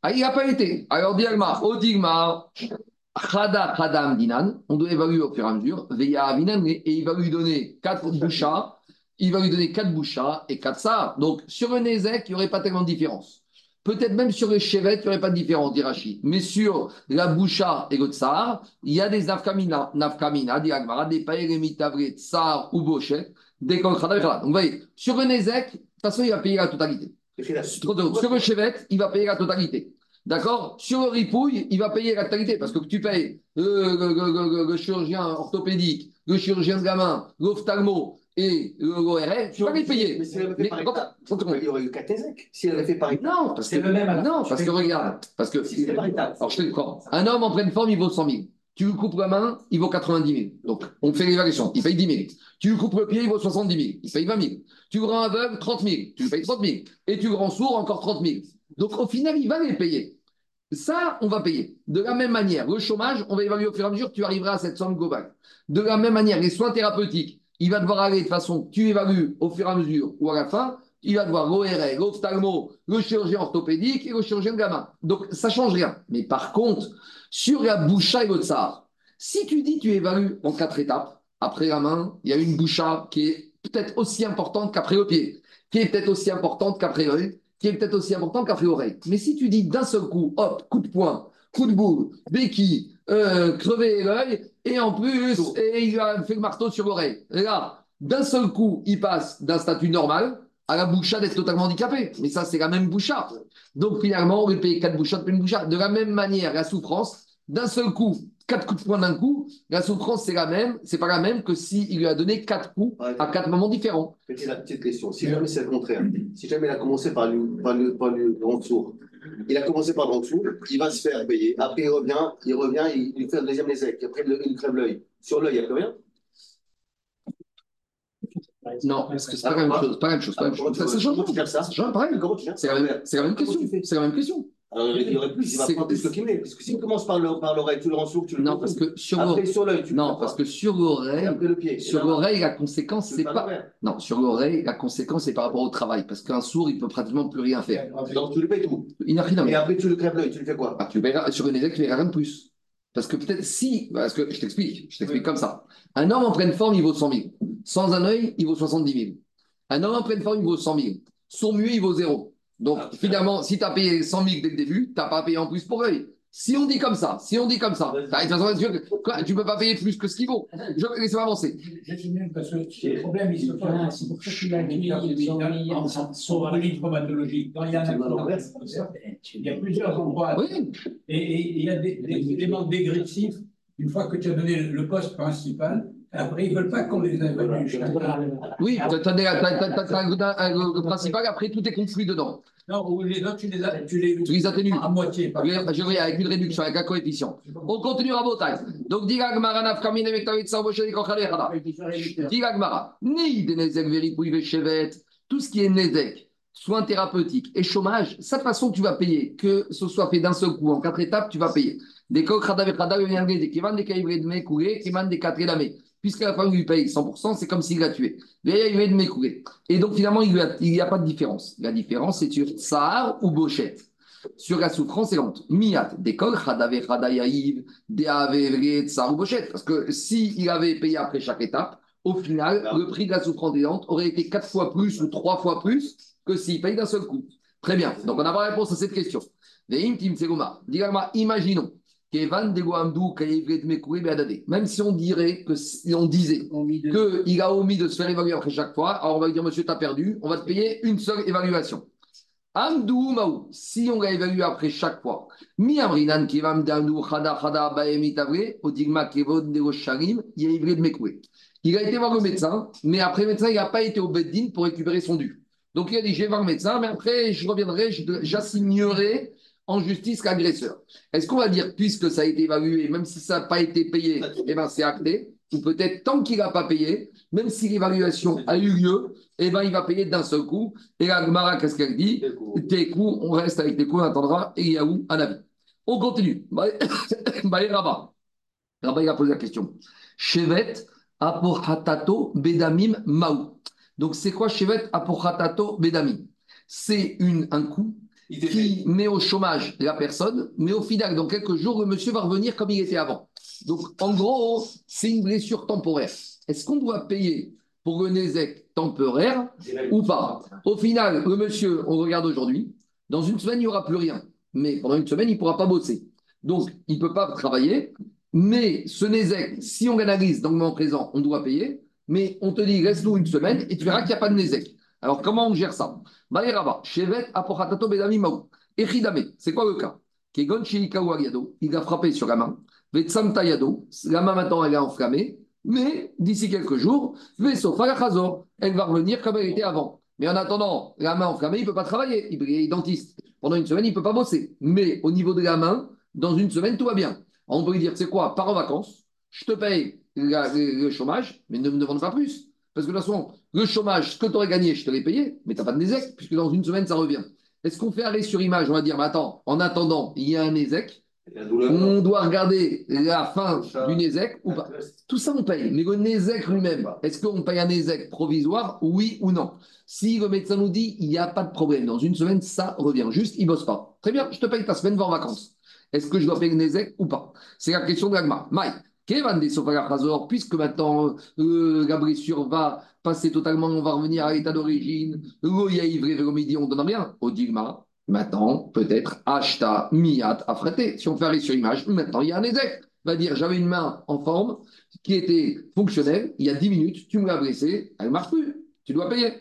Ah, il n'a pas été. Alors, Dialmar, Odigmar, Khada Amdinan, on doit évaluer au fur et à mesure, et il va lui donner 4 bouchas, il va lui donner 4 bouchas et 4 tsars. Donc, sur le Nézek, il n'y aurait pas tellement de différence. Peut-être même sur le chevet, il n'y aurait pas de différence, dit Rachid. Mais sur la boucha et le tsar, il y a des nafkamina, dit Agma, des païrémitavre, tsar ou bochet, des kol khada. Donc, vous voyez, sur le Nézek, de toute façon, il va payer la totalité. Sur le chevet, il va payer la totalité. D'accord? Sur le ripouille, il va payer la totalité. Parce que tu payes le chirurgien orthopédique, le chirurgien de la main, l'ophtalmo et l'ORL, tu vas les payer. Mais si elle avait fait pareil, il y aurait eu 4 ézèques. Si elle avait fait pareil, non, parce que regarde. Parce que, si c'est par étape. Alors je te dis quoi? Un homme en pleine forme, il vaut 100 000. Tu lui coupes la main, il vaut 90 000. Donc on fait l'évaluation, il paye 10 000. Tu coupes le pied, il vaut 70 000, il paye 20 000. Tu rends aveugle, 30 000, tu le payes 30 000. Et tu rends sourd, encore 30 000. Donc au final, il va les payer. Ça, on va payer. De la même manière, le chômage, on va évaluer au fur et à mesure, tu arriveras à cette somme globale. De la même manière, les soins thérapeutiques, il va devoir aller de façon que tu évalues au fur et à mesure ou à la fin. Il va devoir l'ORL, l'ophtalmo, le chirurgien orthopédique et le chirurgien de gamin. Donc, ça ne change rien. Mais par contre, sur la boucha et le tsar, si tu dis tu évalues en 4 étapes, après la main, il y a une boucha qui est peut-être aussi importante qu'après le pied, qui est peut-être aussi importante qu'après l'œil, qui est peut-être aussi importante qu'après l'oreille. Mais si tu dis d'un seul coup, hop, coup de poing, coup de boule, béquille, crever l'œil, et en plus, et il a fait le marteau sur l'oreille. Et là, d'un seul coup, il passe d'un statut normal à la boucha d'être totalement handicapé. Mais ça, c'est la même boucha. Donc, finalement, on va payer 4 bouchas, une boucha. De la même manière, la souffrance, d'un seul coup, 4 coups de poing d'un coup, la souffrance, c'est la même. C'est pas la même que s'il lui a donné 4 coups à 4 moments différents. C'est la petite question. Si jamais c'est le contraire, si jamais il a commencé par le grand sourd, il a commencé par le grand sourd, il va se faire payer. Après, il revient, il lui fait un deuxième essai. Après, il crève l'œil. Sur l'œil, il n'y a plus rien. Non, parce que c'est pas la même chose. Ça change. C'est la même question. Il y aurait plus, il va prendre plus que Kimmy. Parce que si on commence par l'oreille, tu le rends sourd, tu le rends. Non, parce que sur l'oreille, la conséquence, c'est pas. Non, sur l'oreille, la conséquence, c'est par rapport au travail. Parce qu'un sourd, il peut pratiquement plus rien faire. Donc tu lui payes tout. Et après, tu le crèves l'œil, tu lui fais quoi? Sur une échec, tu lui fais rien de plus. Parce que peut-être si, parce que je t'explique comme ça. Un homme en pleine forme, il vaut 100 000. Sans un œil, il vaut 70 000. Un homme en pleine forme, il vaut 100 000. Son muet, il vaut 0. Donc finalement, si tu as payé 100 000 dès le début, tu n'as pas payé en plus pour l'œil. Si on dit comme ça, tu ne peux pas payer plus que ce qu'il vaut. Laissez-moi avancer. Parce que le problème, il se passe. C'est pour ça qu'il a mis son relique traumatologique. Quand il y a un problème, il y a plusieurs endroits. Et il y a des éléments dégressifs. Une fois que tu as donné le poste principal, après, ils ne veulent pas qu'on les évalue. Oui, attendez, le principal, après, tout est construit dedans. Non, les autres, tu les atténues. À moitié. Je vais avec une réduction, avec un coefficient. On continue à Rabotaï. Donc, dis Agmara, Nafkamina, Mektavitsa, Moshe, Kochale, Khada. Dis Agmara, Nei, Denezek, Veripouille, Vechevet, tout ce qui est Nezek, soins thérapeutiques et chômage, ça de façon que tu vas payer, que ce soit fait d'un seul coup, en 4 étapes, tu vas payer. Des Kochada, Vekhada, Venezek, Kivan, des Kaïbré, Dme, Kouré, Kivan, des Katrélamé. Puisque la femme lui paye 100%, c'est comme s'il l'a tué. Et donc, finalement, il n'y a pas de différence. La différence, c'est sur Sahar ou Bochette. Sur la souffrance et l'honte. Miyat, décolle, Khadavé, Khadayaïv, Deavevret, Sahar ou Bochette. Parce que s'il avait payé après chaque étape, au final, le prix de la souffrance et l'honte aurait été 4 fois plus ou 3 fois plus que s'il paye d'un seul coup. Très bien. Donc, on n'a pas la réponse à cette question. Imaginons. Même si on dirait que si on disait qu'il a omis de se faire évaluer après chaque fois, alors on va lui dire monsieur, tu as perdu, on va te payer une seule évaluation. Amdou Maou, si on l'a évalué après chaque fois, Miamrinan Kivam Danou Khada Khada Baemitavre, Odigma Kevod Nero Sharim, Yaivre de Mekoué. Il a été voir le médecin, mais après le médecin, il n'a pas été au Beddin pour récupérer son dû. Donc il a dit je vais voir le médecin, mais après je reviendrai, j'assignerai en justice l'agresseur. Est-ce qu'on va dire, puisque ça a été évalué, même si ça n'a pas été payé, eh ben c'est acté, ou peut-être tant qu'il n'a pas payé, même si l'évaluation a eu lieu, eh ben il va payer d'un seul coup. Et la Gemara, qu'est-ce qu'elle dit? Tes coups, on reste avec tes coups, on attendra, et il y a où un avis. On continue. Rabba, il a posé la question. Shevet apochatato bedamim maou. Donc c'est quoi Shevet apochatato bedamim? C'est un coup qui met au chômage la personne, mais au final, dans quelques jours, le monsieur va revenir comme il était avant. Donc, en gros, c'est une blessure temporaire. Est-ce qu'on doit payer pour le nezek temporaire ou pas? Au final, le monsieur, on regarde aujourd'hui, dans une semaine, il n'y aura plus rien. Mais pendant une semaine, il ne pourra pas bosser. Donc, il ne peut pas travailler. Mais ce nezek, si on l'analyse dans le moment présent, on doit payer. Mais on te dit, reste-nous une semaine et tu verras qu'il n'y a pas de nezek. Alors, comment on gère ça? Baïraba, Shevet, Apochatato, Bedami, Maou. Echidame, c'est quoi le cas? Kegon, Sheikaou, Ariado, il a frappé sur la main. Vetsam, Tayado, la main maintenant, elle est enflammée. Mais d'ici quelques jours, Vesofa, la Khazor, elle va revenir comme elle était avant. Mais en attendant, la main enflammée, il ne peut pas travailler. Il est dentiste. Pendant une semaine, il ne peut pas bosser. Mais au niveau de la main, dans une semaine, tout va bien. On peut lui dire, c'est quoi? Pars en vacances, je te paye le chômage, mais ne me demande pas plus. Parce que de toute façon, le chômage, ce que tu aurais gagné, je te l'ai payé, mais tu n'as pas de nezek, puisque dans une semaine, ça revient. Est-ce qu'on fait arrêt sur image? On va dire, mais attends, en attendant, il y a un nezek, on doit regarder la fin du nezek ou pas. Tout ça, on paye. Mais le nezek lui-même, est-ce qu'on paye un nezek provisoire, oui ou non? Si le médecin nous dit, il n'y a pas de problème, dans une semaine, ça revient. Juste, il ne bosse pas. Très bien, je te paye ta semaine, va en vacances. Est-ce que je dois payer le nezek ou pas? C'est la question de l'agma. Maï, puisque maintenant la blessure va passer totalement, on va revenir à l'état d'origine, on ne donne rien au digma. Maintenant, peut-être, Ashta, Miyat, Afraté. Si on fait arrêt sur image, maintenant il y a un nezek. Va dire, j'avais une main en forme qui était fonctionnelle, il y a 10 minutes, tu me l'as blessée, elle ne marche plus, tu dois payer.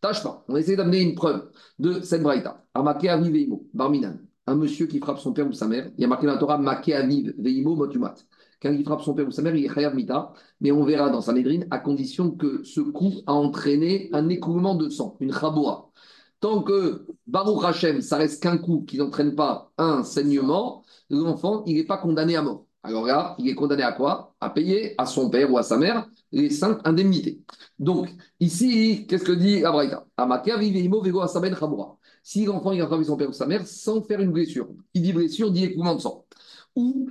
Tâche pas. On essaie d'amener une preuve de cette braïta. Amaké aviv veimo, barminan. Un monsieur qui frappe son père ou sa mère, il y a marqué dans la Torah, Maké aviv veimo motumat. Quand il frappe son père ou sa mère, il est chayav mita, mais on verra dans sa médrine, à condition que ce coup a entraîné un écoulement de sang, une chaboura. Tant que Baruch Hashem, ça reste qu'un coup qui n'entraîne pas un saignement, l'enfant, il n'est pas condamné à mort. Alors là, il est condamné à quoi? À payer à son père ou à sa mère les 5 indemnités. Donc, ici, qu'est-ce que dit la Braïta? Si l'enfant, il a frappé son père ou sa mère sans faire une blessure, il dit blessure, dit écoulement de sang. Ou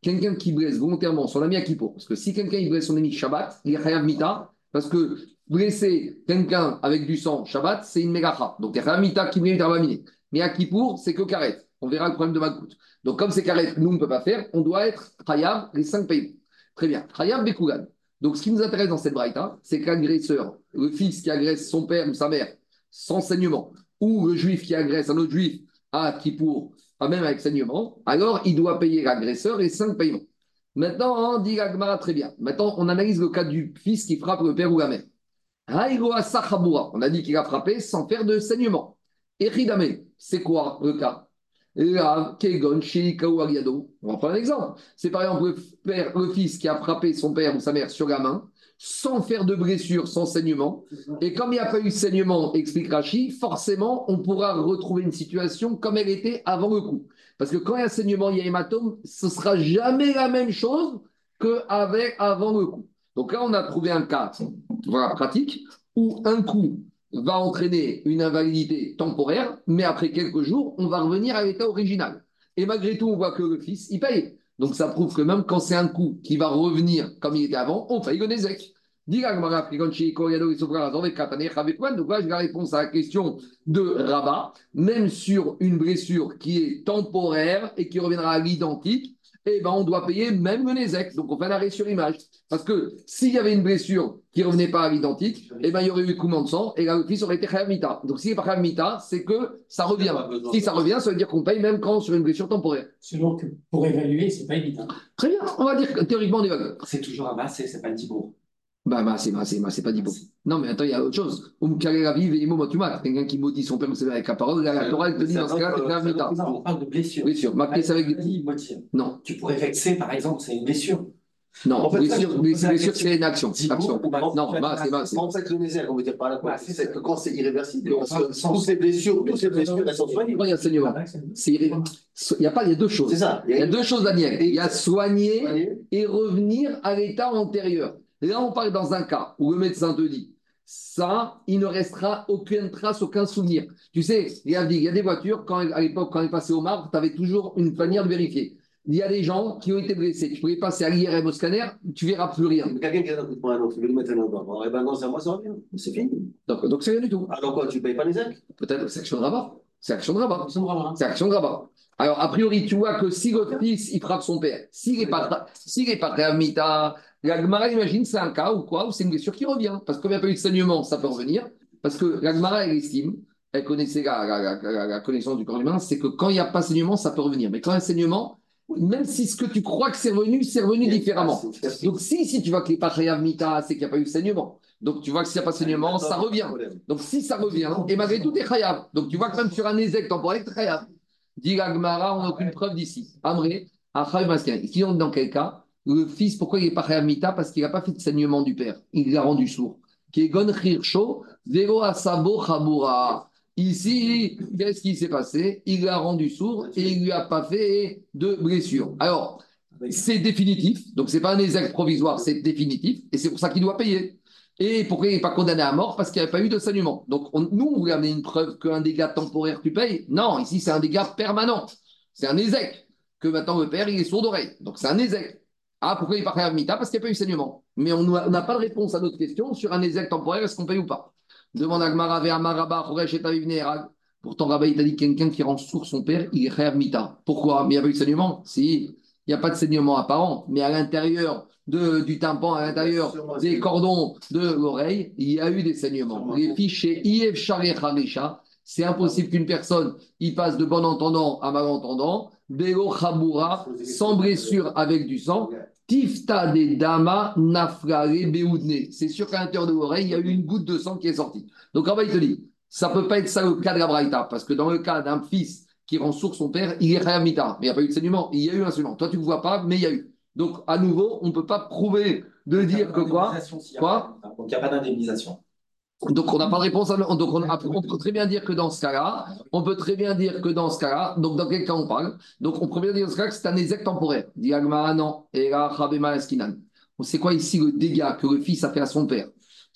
quelqu'un qui blesse volontairement son ami à Kippour. Parce que si quelqu'un il blesse son ami Shabbat, il est chayav mita, parce que blesser quelqu'un avec du sang Shabbat, c'est une mégacha. Donc, il y a Ramita qui vient d'Arabamine. Mais à Kippour, c'est que karet. On verra le problème de Malkout. Donc, comme c'est karet, nous, on ne peut pas faire, on doit être Khayab, les 5 paiements. Très bien. Khayab Bekougan. Donc, ce qui nous intéresse dans cette braïta, c'est qu'agresseur, le fils qui agresse son père ou sa mère, sans saignement, ou le juif qui agresse un autre juif à Kippour, pas même avec saignement, alors il doit payer l'agresseur les 5 paiements. Maintenant, on dit la Gemara très bien. Maintenant, on analyse le cas du fils qui frappe le père ou la mère. On a dit qu'il a frappé sans faire de saignement. Echidame, c'est quoi le cas? On va prendre un exemple. C'est par exemple le fils qui a frappé son père ou sa mère sur la main, sans faire de blessure, sans saignement. Et comme il n'y a pas eu de saignement, explique Rachid, forcément, on pourra retrouver une situation comme elle était avant le coup. Parce que quand il y a saignement, il y a hématome, ce ne sera jamais la même chose qu'avant le coup. Donc là, on a trouvé un cas voilà, pratique où un coup va entraîner une invalidité temporaire, mais après quelques jours, on va revenir à l'état original. Et malgré tout, on voit que le fils, il paye. Donc ça prouve que même quand c'est un coup qui va revenir comme il était avant, on paye le nezek. Donc là, je réponds à la question de Rabat, même sur une blessure qui est temporaire et qui reviendra à l'identique, eh ben, on doit payer même le nezek. Donc, on fait un arrêt sur image. Parce que s'il y avait une blessure qui ne revenait pas à l'identique, eh ben, il y aurait eu coulement de sang et là, le fils aurait été chayav mita. Donc, s'il n'est pas chayav mita, c'est que ça revient. Si ça revient, ça veut dire qu'on paye même quand sur une blessure temporaire. Selon que pour évaluer, ce n'est pas évident. Très bien. On va dire que théoriquement, on évalue. C'est toujours amassé, ce n'est pas dibour. Bah, c'est pas dibour. Non, mais attends, il y a autre chose. Quelqu'un qui maudit son père, c'est avec la parole, la Torah, elle te dit dans ce cas-là, c'est un mita. On parle de blessure. Blessure. Non. Tu pourrais vexer, par exemple, c'est une blessure. Non, en fait, blessure, c'est une action. En fait, le nézer, on veut dire par là quoi. C'est que quand c'est irréversible, toutes les blessures, elles sont soignées. Il y a saignement. Il y a deux choses. C'est ça. Il y a deux choses, Daniel. Il y a soigner et revenir à l'état antérieur. Là, on parle dans un cas où le médecin te dit ça, il ne restera aucune trace, aucun souvenir. Tu sais, il y a des voitures, à l'époque, quand elles passaient au marbre, tu avais toujours une manière de vérifier. Il y a des gens qui ont été blessés. Tu pouvais passer à l'IRM au scanner, tu ne verras plus rien. Quelqu'un qui a un coup de poing, tu veux lui mettre un endroit. Eh bien, dans un mois, ça revient. C'est fini. Donc, c'est rien du tout. Alors quoi, tu ne payes pas les ailes? Peut-être, c'est action de rabat. Alors, a priori, tu vois que si le fils, il frappe son père, s'il n'est pas réamita. La Gemara, imagine, c'est un cas où c'est une blessure qui revient. Parce que comme il n'y a pas eu de saignement, ça peut revenir. Parce que la Gemara, elle estime, elle connaissait la connaissance du corps humain, c'est que quand il n'y a pas de saignement, ça peut revenir. Mais quand il y a un saignement, même si ce que tu crois que c'est revenu différemment. Donc si tu vois qu'il n'est pas chayav mita, c'est qu'il n'y a pas eu de saignement. Donc tu vois que s'il n'y a pas de saignement, ça revient. Donc si ça revient, et malgré tout, tu es chayav. Donc tu vois que même sur un ézec temporaire, tu es chayav. Dit la Gemara, on n'a aucune preuve d'ici. Amré, achayav maskin. Qui ont dans quel cas? Le fils, pourquoi il n'est pas chayav mita? Parce qu'il n'a pas fait de saignement du père. Il l'a rendu sourd. Ici, qu'est-ce qui s'est passé? Il l'a rendu sourd et il ne lui a pas fait de blessure. Alors, c'est définitif, donc ce n'est pas un exil provisoire, c'est définitif, et c'est pour ça qu'il doit payer. Et pourquoi il n'est pas condamné à mort? Parce qu'il n'y a pas eu de saignement. Donc nous, on voulait amener une preuve qu'un dégât temporaire, tu payes. Non, ici, c'est un dégât permanent. C'est un ézec que maintenant le père, il est sourd d'oreille. Donc c'est un ézec. Ah, pourquoi il n'est pas condamné à mita? Parce qu'il n'y a pas eu de saignement. Mais on n'a pas de réponse à notre question sur un ézec temporaire, est-ce qu'on paye ou pas? Demande Agma Ravé Amar Rabba Choresh et Taviv Neherag. Pourtant, Rabba, il t'a dit quelqu'un qui rend sourd son père, il est condamné à mita. Pourquoi? Mais il n'y a pas eu de saignement. Si, il n'y a pas de saignement apparent, mais à l'intérieur du tympan, à l'intérieur des cordons de l'oreille, il y a eu des saignements. Les fichiers IF Charech Harisha, c'est impossible qu'une personne y passe de bon entendant à malentendant, Belo Chaboura, sans blessure avec du sang, Tifta des Dama Nafrare Beoudne. C'est sûr qu'à l'intérieur de l'oreille, il y a eu une goutte de sang qui est sortie. Donc, Rabbi, il te dit, ça ne peut pas être ça le cas de la Braïta, parce que dans le cas d'un fils qui rend sourd son père, il est Chayav Mita. Mais il n'y a pas eu de saignement, il y a eu un saignement. Toi, tu ne le vois pas, mais il y a eu. Donc, à nouveau, on ne peut pas prouver de dire que quoi. Donc, il n'y a pas d'indemnisation. Donc, on n'a pas de réponse. Donc, on peut très bien dire que dans ce cas-là, donc dans quel cas on parle? Donc, on peut bien dire dans ce cas-là que c'est un ézec temporaire. Dialmar, non. Et là, Rabema Eskinan. On sait quoi ici le dégât que le fils a fait à son père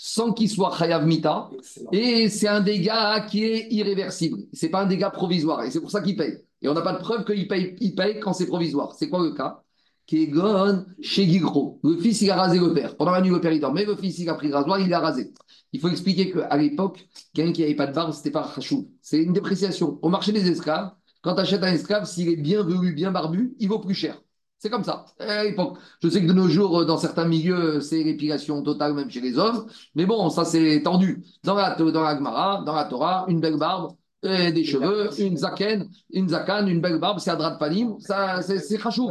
sans qu'il soit Chayav Mita. Excellent. Et c'est un dégât qui est irréversible. Ce n'est pas un dégât provisoire. Et c'est pour ça qu'il paye. Et on n'a pas de preuve qu'il paye, quand c'est provisoire. C'est quoi le cas? Kegon chez Guigro. Le fils, il a rasé le père. Pendant la nuit, le père, il dormait. Le fils, il a pris le rasoir, il l'a rasé. Il faut expliquer qu'à l'époque, quelqu'un qui n'avait pas de barbe, ce n'était pas chachou. C'est une dépréciation. Au marché des esclaves, quand tu achètes un esclave, s'il est bien velu, bien barbu, il vaut plus cher. C'est comme ça. À l'époque, je sais que de nos jours, dans certains milieux, c'est l'épilation totale, même chez les hommes. Mais bon, ça, c'est tendu. Dans la Gemara, dans la Torah, une belle barbe, et des cheveux, une zakane, une belle barbe, c'est un drap de panim, ça, c'est khachou.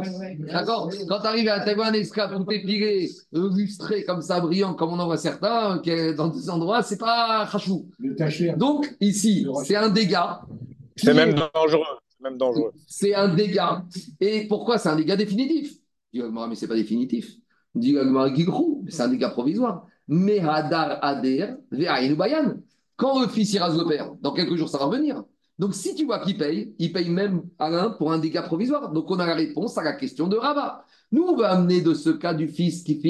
D'accord? Quand tu arrives à un esclave tout épilé, lustré comme ça, brillant, comme on en voit certains, dans des endroits, c'est pas khachou. Donc, ici, c'est un dégât. C'est même dangereux. C'est un dégât. Et pourquoi c'est un dégât définitif? Dis mais c'est pas définitif. Dis mais c'est un dégât provisoire. Mehadar Ader, Ve'aïn Bayan. Quand le fils rase le père, dans quelques jours, ça va revenir. Donc, si tu vois qu'il paye, il paye même Alain pour un dégât provisoire. Donc, on a la réponse à la question de Rabat. Nous, on va amener de ce cas du fils qui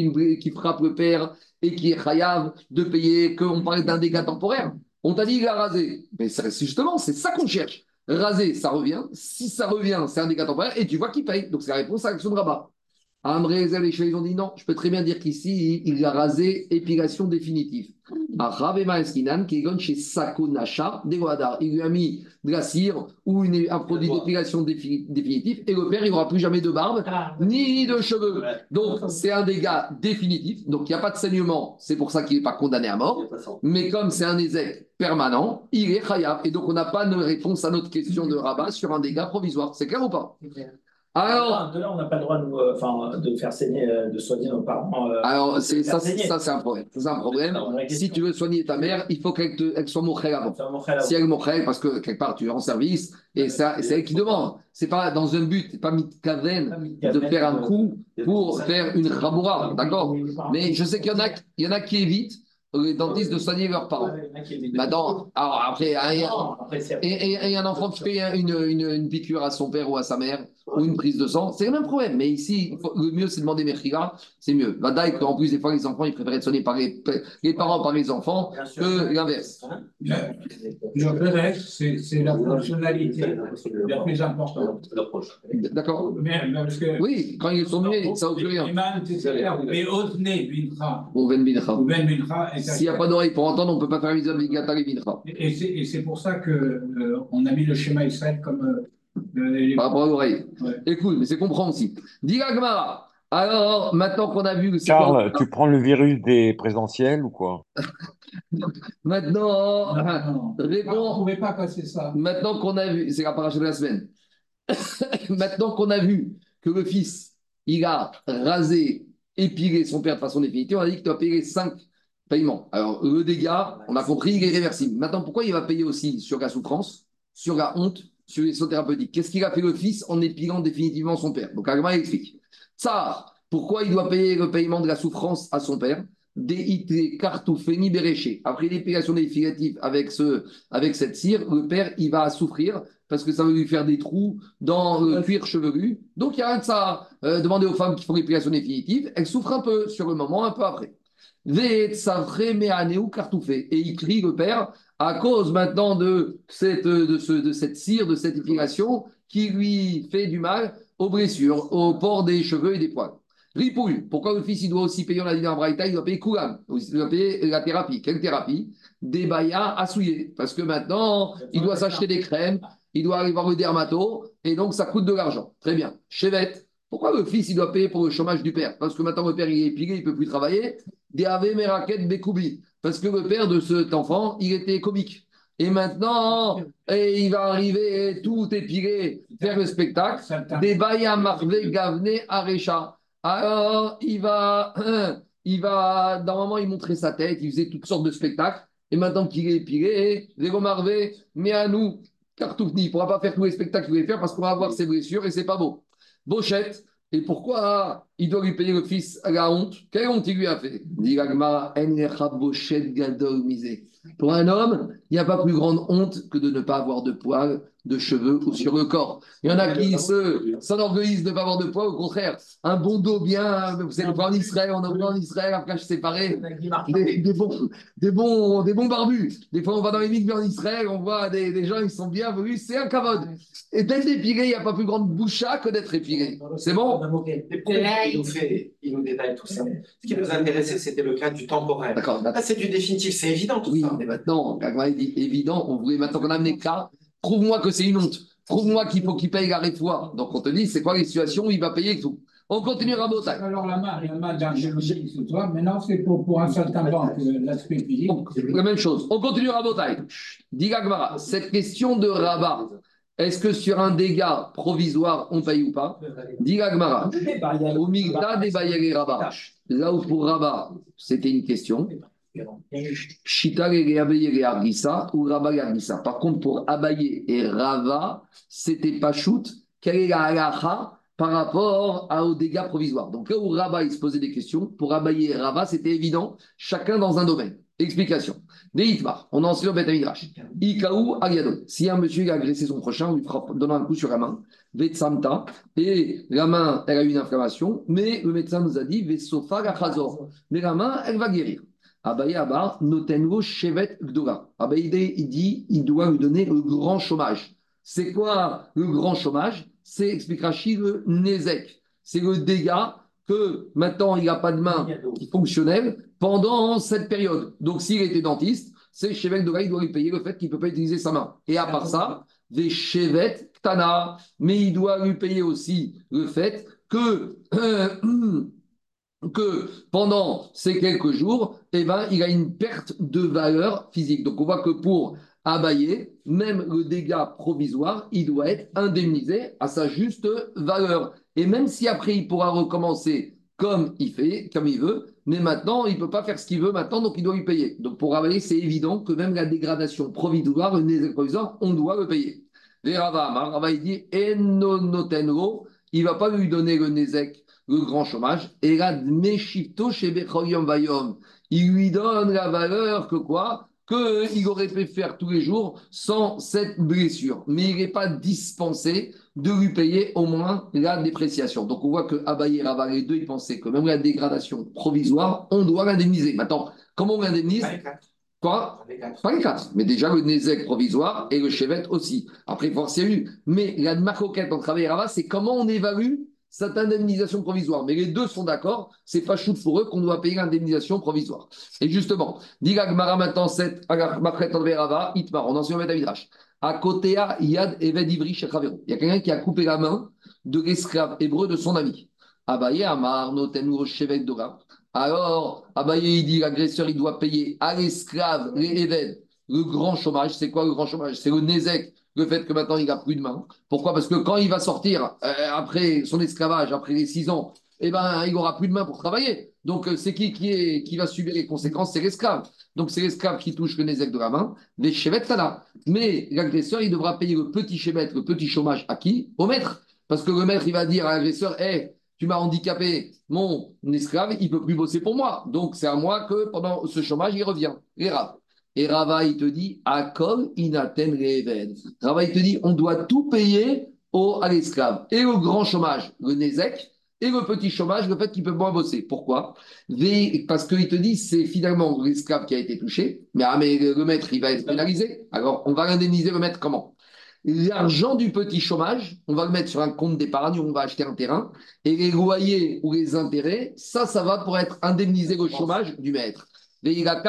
frappe le père et qui est chayav de payer, qu'on parlait d'un dégât temporaire. On t'a dit qu'il a rasé. Mais ça, justement, c'est ça qu'on cherche. Raser, ça revient. Si ça revient, c'est un dégât temporaire et tu vois qu'il paye. Donc, c'est la réponse à la question de Rabat. Amré, ils ont dit non, je peux très bien dire qu'ici, il a rasé épilation définitive. Il lui a mis de la cire ou un produit d'épilation définitif et le père, il n'aura plus jamais de barbe ni de cheveux. Donc, c'est un dégât définitif. Donc, il n'y a pas de saignement. C'est pour ça qu'il n'est pas condamné à mort. Mais comme c'est un ézec permanent, il est chayav. Et donc, on n'a pas de réponse à notre question de Rabat sur un dégât provisoire. C'est clair ou pas? Alors, de là, on n'a pas le droit de faire saigner, de soigner nos parents. Alors, ça, c'est un problème. Si tu veux soigner ta mère, il faut qu'elle soit mochelle avant. Si elle est mochelle, parce que quelque part, tu es en service, et ça, c'est elle qui demande. C'est pas dans un but, pas mis de Kaven de faire un coup pour faire une raboura, d'accord? Mais je sais qu'il y en a qui évitent. Les dentistes de soigner leurs parents. Maintenant, alors après, et un enfant qui fait une piqûre à son père ou à sa mère, ou une prise de sang, c'est le même problème. Mais ici, le mieux, c'est de demander Mechira, c'est mieux. La daille, en plus, des fois, les enfants, ils préfèrent être soignés par les parents, par les enfants, que l'inverse. Le relais, c'est la fonctionnalité la plus importante. D'accord. Oui, quand ils sont mieux, ça occupe rien. Mais Othné, Bincha. Ouven Bincha. S'il n'y a pas d'oreille pour entendre, on ne peut pas faire les obligatas les vidras. Et c'est pour ça qu'on a mis le schéma Israël comme. Par rapport à l'oreille. Ouais. Écoute, mais c'est compréhensible. Diragmara, alors maintenant qu'on a vu. Charles, tu prends le virus des présentiels ou quoi? Maintenant. On ne pouvait pas passer ça. Maintenant qu'on a vu. C'est la paracha de la semaine. Maintenant qu'on a vu que le fils, il a rasé, épilé son père de façon définitive, on a dit que tu as payé 5. Paiement. Alors, le dégât, on a compris, il est réversible. Maintenant, pourquoi il va payer aussi sur la souffrance, sur la honte, sur les sauts thérapeutiques? Qu'est-ce qu'il a fait le fils en épilant définitivement son père? Donc, Agma explique. Tsar, pourquoi il doit payer le paiement de la souffrance à son père? Deite kartoufeni bereché. Après l'épilation des filatifs avec cette cire, le père, il va souffrir parce que ça veut lui faire des trous dans le cuir chevelu. Donc, il n'y a rien de ça. Demandez aux femmes qui font l'épilation définitive, elles souffrent un peu sur le moment, un peu après. Et il crie le père à cause maintenant de cette cire, de cette épilation qui lui fait du mal aux blessures, au port des cheveux et des poils. Ripouille, pourquoi le fils il doit aussi payer, on l'a dit dans Braïda, il doit payer Koulam, il doit payer la thérapie. Quelle thérapie? Des bayas à souiller, parce que maintenant il doit s'acheter des crèmes, il doit aller voir le dermato, et donc ça coûte de l'argent. Très bien. Chevette, pourquoi le fils il doit payer pour le chômage du père? Parce que maintenant le père il est épilé, il ne peut plus travailler. Des ave meraket bekoubi, parce que le père de cet enfant il était comique. Et maintenant, et il va arriver tout épilé faire le spectacle. Des bayas marvé gavne arecha. Alors, il va, normalement, il montrait sa tête, il faisait toutes sortes de spectacles, et maintenant qu'il est épilé, les gomarvés, mais à nous, Kartoufni, il ne pourra pas faire tous les spectacles qu'il voulait faire parce qu'on va avoir ses blessures et c'est pas beau. Bochette, et pourquoi il doit lui payer le fils la honte? Quelle honte il lui a fait? Dit Agma, Enlecha Bochette Gadol Misé. Pour un homme, il n'y a pas plus grande honte que de ne pas avoir de poils, de cheveux ou sur le corps. Il y en a qui s'enorgueillissent de ne pas avoir de poils, au contraire. Un bon dos bien, vous savez, en Israël, on est en Israël, après je séparais, des bons barbus. Des fois, on va dans les mikvahs en Israël, on voit des gens, ils sont bien venus, c'est un kavod. Et d'être épilé, il n'y a pas plus grande boucha que d'être épilé. C'est bon ? Il nous détaille tout ça. Ce qui nous intéressait, c'était le cas du temporel. Là, c'est du définitif, c'est évident tout ça. Mais maintenant, Agma dit évident, on voulait maintenant qu'on a amené K. Prouve-moi que c'est une honte. Prouve-moi qu'il faut qu'il paye la réfoire. Donc on te dit, c'est quoi les situations où il va payer tout. On continue à Rabotaï. Alors la main d'un chirurgien sous toi, maintenant c'est pour un certain temps l'aspect physique. La même chose. On continue à Rabotaï. Diga Gmara, cette question de rabat, est-ce que sur un dégât provisoire, on paye ou pas? Diga Gmara, au Migda des Bayagé Rabat. Là où pour rabat, c'était une question. Par contre, pour Abaye et Rava, c'était pas shoot. Quelle est la halacha par rapport aux dégâts provisoires? Donc là où Rava il se posait des questions, pour Abaye et Rava, c'était évident, chacun dans un domaine. Explication. Des hitmar, on en sait au Midrash. Ikaou Agado. Si un monsieur a agressé son prochain, on lui frappe, donne un coup sur la main. Vetsamta. Et la main, elle a eu une inflammation, mais le médecin nous a dit Vesofa Gachazor. Mais la main, elle va guérir. Abaye Abar, Notengo, Chevet, Gdola. Abaye, il dit, il doit lui donner le grand chômage. C'est quoi le grand chômage? C'est, explique Rachid, le Nezek. C'est le dégât que maintenant il n'a pas de main fonctionnelle pendant cette période. Donc s'il était dentiste, c'est Chevet, Gdola, il doit lui payer le fait qu'il ne peut pas utiliser sa main. Et à part ça, des Chevet, Ktana. Mais il doit lui payer aussi le fait que pendant ces quelques jours, eh ben, il a une perte de valeur physique. Donc on voit que pour Abaye, même le dégât provisoire, il doit être indemnisé à sa juste valeur. Et même si après il pourra recommencer comme il fait, comme il veut, mais maintenant il ne peut pas faire ce qu'il veut maintenant, donc il doit lui payer. Donc pour Abaye, c'est évident que même la dégradation provisoire, le dégât provisoire, on doit le payer. Les Rava, il dit, il ne va pas lui donner le Nezek, le grand chômage, et la Dmeshito chez Bechoyom Vayom, il lui donne la valeur que quoi? Qu'il aurait pu faire tous les jours sans cette blessure. Mais il n'est pas dispensé de lui payer au moins la dépréciation. Donc on voit que Abaye et Rava, les deux, ils pensaient que même la dégradation provisoire, on doit l'indemniser. Maintenant, comment on l'indemnise? Quoi? Pas les quatre. Mais déjà, le Nezek provisoire et le Chevet aussi. Après, il faut voir s'il y a eu. Mais la maroquette entre Abaye et Rava, c'est comment on évalue cette indemnisation provisoire. Mais les deux sont d'accord, c'est pas chou pour eux qu'on doit payer l'indemnisation provisoire. Et justement, Diga Gmara maintenant, cette Makret Enver Rava, Itmar, on en suit au Midrash. À côté à Yad Eved Ivri Shechavero. Il y a quelqu'un qui a coupé la main de l'esclave hébreu de son ami. Abaye Amar Notenu Shevet Dora. Alors, Abaye il dit l'agresseur il doit payer à l'esclave, les Eved, le grand chômage. C'est quoi le grand chômage? C'est le Nezek. Le fait que maintenant, il n'a plus de main. Pourquoi? Parce que quand il va sortir après son esclavage, après les 6 ans, eh ben, il n'aura plus de main pour travailler. Donc, c'est qui va subir les conséquences? C'est l'esclave. Donc, c'est l'esclave qui touche le nezek de la main, les chevettes, ça là. Mais l'agresseur, il devra payer le petit chevette, le petit chômage à qui? Au maître. Parce que le maître, il va dire à l'agresseur, hey, « tu m'as handicapé mon esclave, il ne peut plus bosser pour moi. Donc, c'est à moi que pendant ce chômage, il revient. Et Rav. Et Rava, il te dit, Akol inaten reven. Rava, il te dit, on doit tout payer à l'esclave. Et au grand chômage, le nezek, et le petit chômage, le fait qu'il peut moins bosser. Pourquoi ? Parce qu'il te dit, c'est finalement l'esclave qui a été touché, mais le maître, il va être pénalisé. Alors, on va l'indemniser, le maître, comment ? L'argent du petit chômage, on va le mettre sur un compte d'épargne où on va acheter un terrain, et les loyers ou les intérêts, ça va pour être indemnisé au chômage du maître. Donc,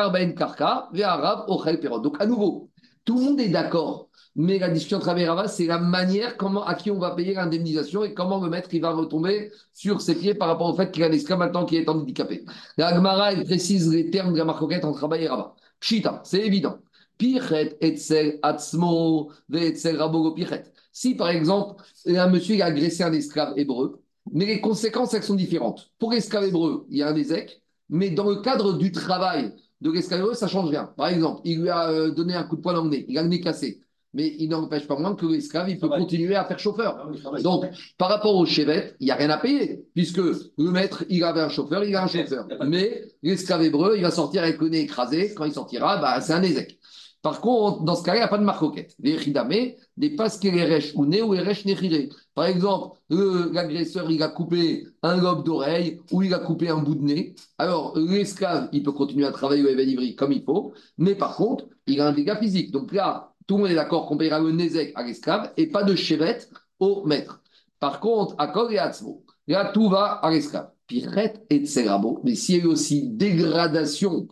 à nouveau, tout le monde est d'accord, mais la discussion entre Rava, c'est la manière à qui on va payer l'indemnisation et comment le maître il va retomber sur ses pieds par rapport au fait qu'il a un esclave maintenant qui est handicapé. La Agmara, elle précise les termes de la marcoquette entre Rava et Rava. Pshita, c'est évident. Pichet etzel atzmo ve etzel rabogo pichet. Si par exemple, un monsieur a agressé un esclave hébreu, mais les conséquences, elles sont différentes. Pour l'esclave hébreu, il y a un ézec, mais dans le cadre du travail de l'esclave hébreu, ça ne change rien. Par exemple, il lui a donné un coup de poing dans le nez, il a le nez cassé. Mais il n'empêche pas moins que l'esclave, il peut continuer à faire chauffeur. Donc, par rapport au chevet, il n'y a rien à payer, puisque le maître, il avait un chauffeur, il a un chauffeur. Mais l'esclave hébreu, il va sortir avec le nez écrasé. Quand il sortira, c'est un ézec. Par contre, dans ce cas-là, il n'y a pas de marcoquette. Les ridamés dépassent qu'il est rech ou né ou est rech nechiré. Par exemple, l'agresseur, il a coupé un lobe d'oreille ou il a coupé un bout de nez. Alors, l'esclave, il peut continuer à travailler au Even Ivri comme il faut, mais par contre, il a un dégât physique. Donc là, tout le monde est d'accord qu'on payera le nezek à l'esclave et pas de chevette au maître. Par contre, à Kol et Atzmo, là, tout va à l'esclave. Piret et Tserabo, mais s'il y a eu aussi dégradation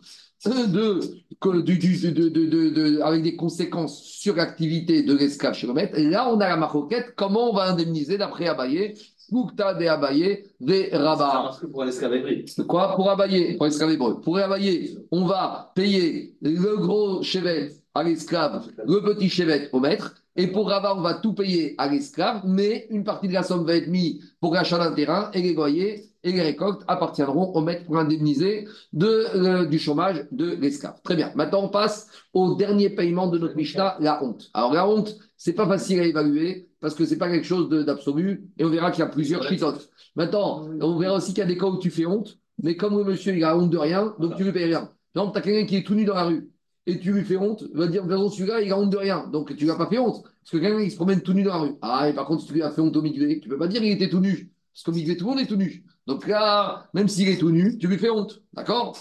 avec des conséquences sur l'activité de l'esclave chez le maître, là, on a la maroquette. Comment on va indemniser d'après Abaye Goukta de Abaye des Rabba. Pour l'esclave hébreu. Quoi ? Pour Abaye, pour l'esclave hébreu. Pour Abaye, on va payer le gros chevet à l'esclave, le petit chevet au maître, et pour Rava, on va tout payer à l'esclave, mais une partie de la somme va être mise pour l'achat d'un terrain, et les loyers et les récoltes appartiendront au maître pour indemniser du chômage de l'esclave. Très bien, maintenant on passe au dernier paiement de notre Mishnah, la honte. Alors la honte, c'est pas facile à évaluer, parce que c'est pas quelque chose d'absolu, et on verra qu'il y a plusieurs chitotes. Maintenant, on verra aussi qu'il y a des cas où tu fais honte, mais comme le monsieur il a honte de rien, donc tu lui payes rien. Donc tu as quelqu'un qui est tout nu dans la rue, et tu lui fais honte, va dire, de toute façon, celui-là, il a honte de rien. Donc, tu ne lui as pas fait honte. Parce que quelqu'un, il se promène tout nu dans la rue. Ah, et par contre, si tu lui as fait honte au mikvé, tu ne peux pas dire, il était tout nu. Parce qu'au mikvé, tout le monde est tout nu. Donc là, même s'il est tout nu, tu lui fais honte. D'accord ?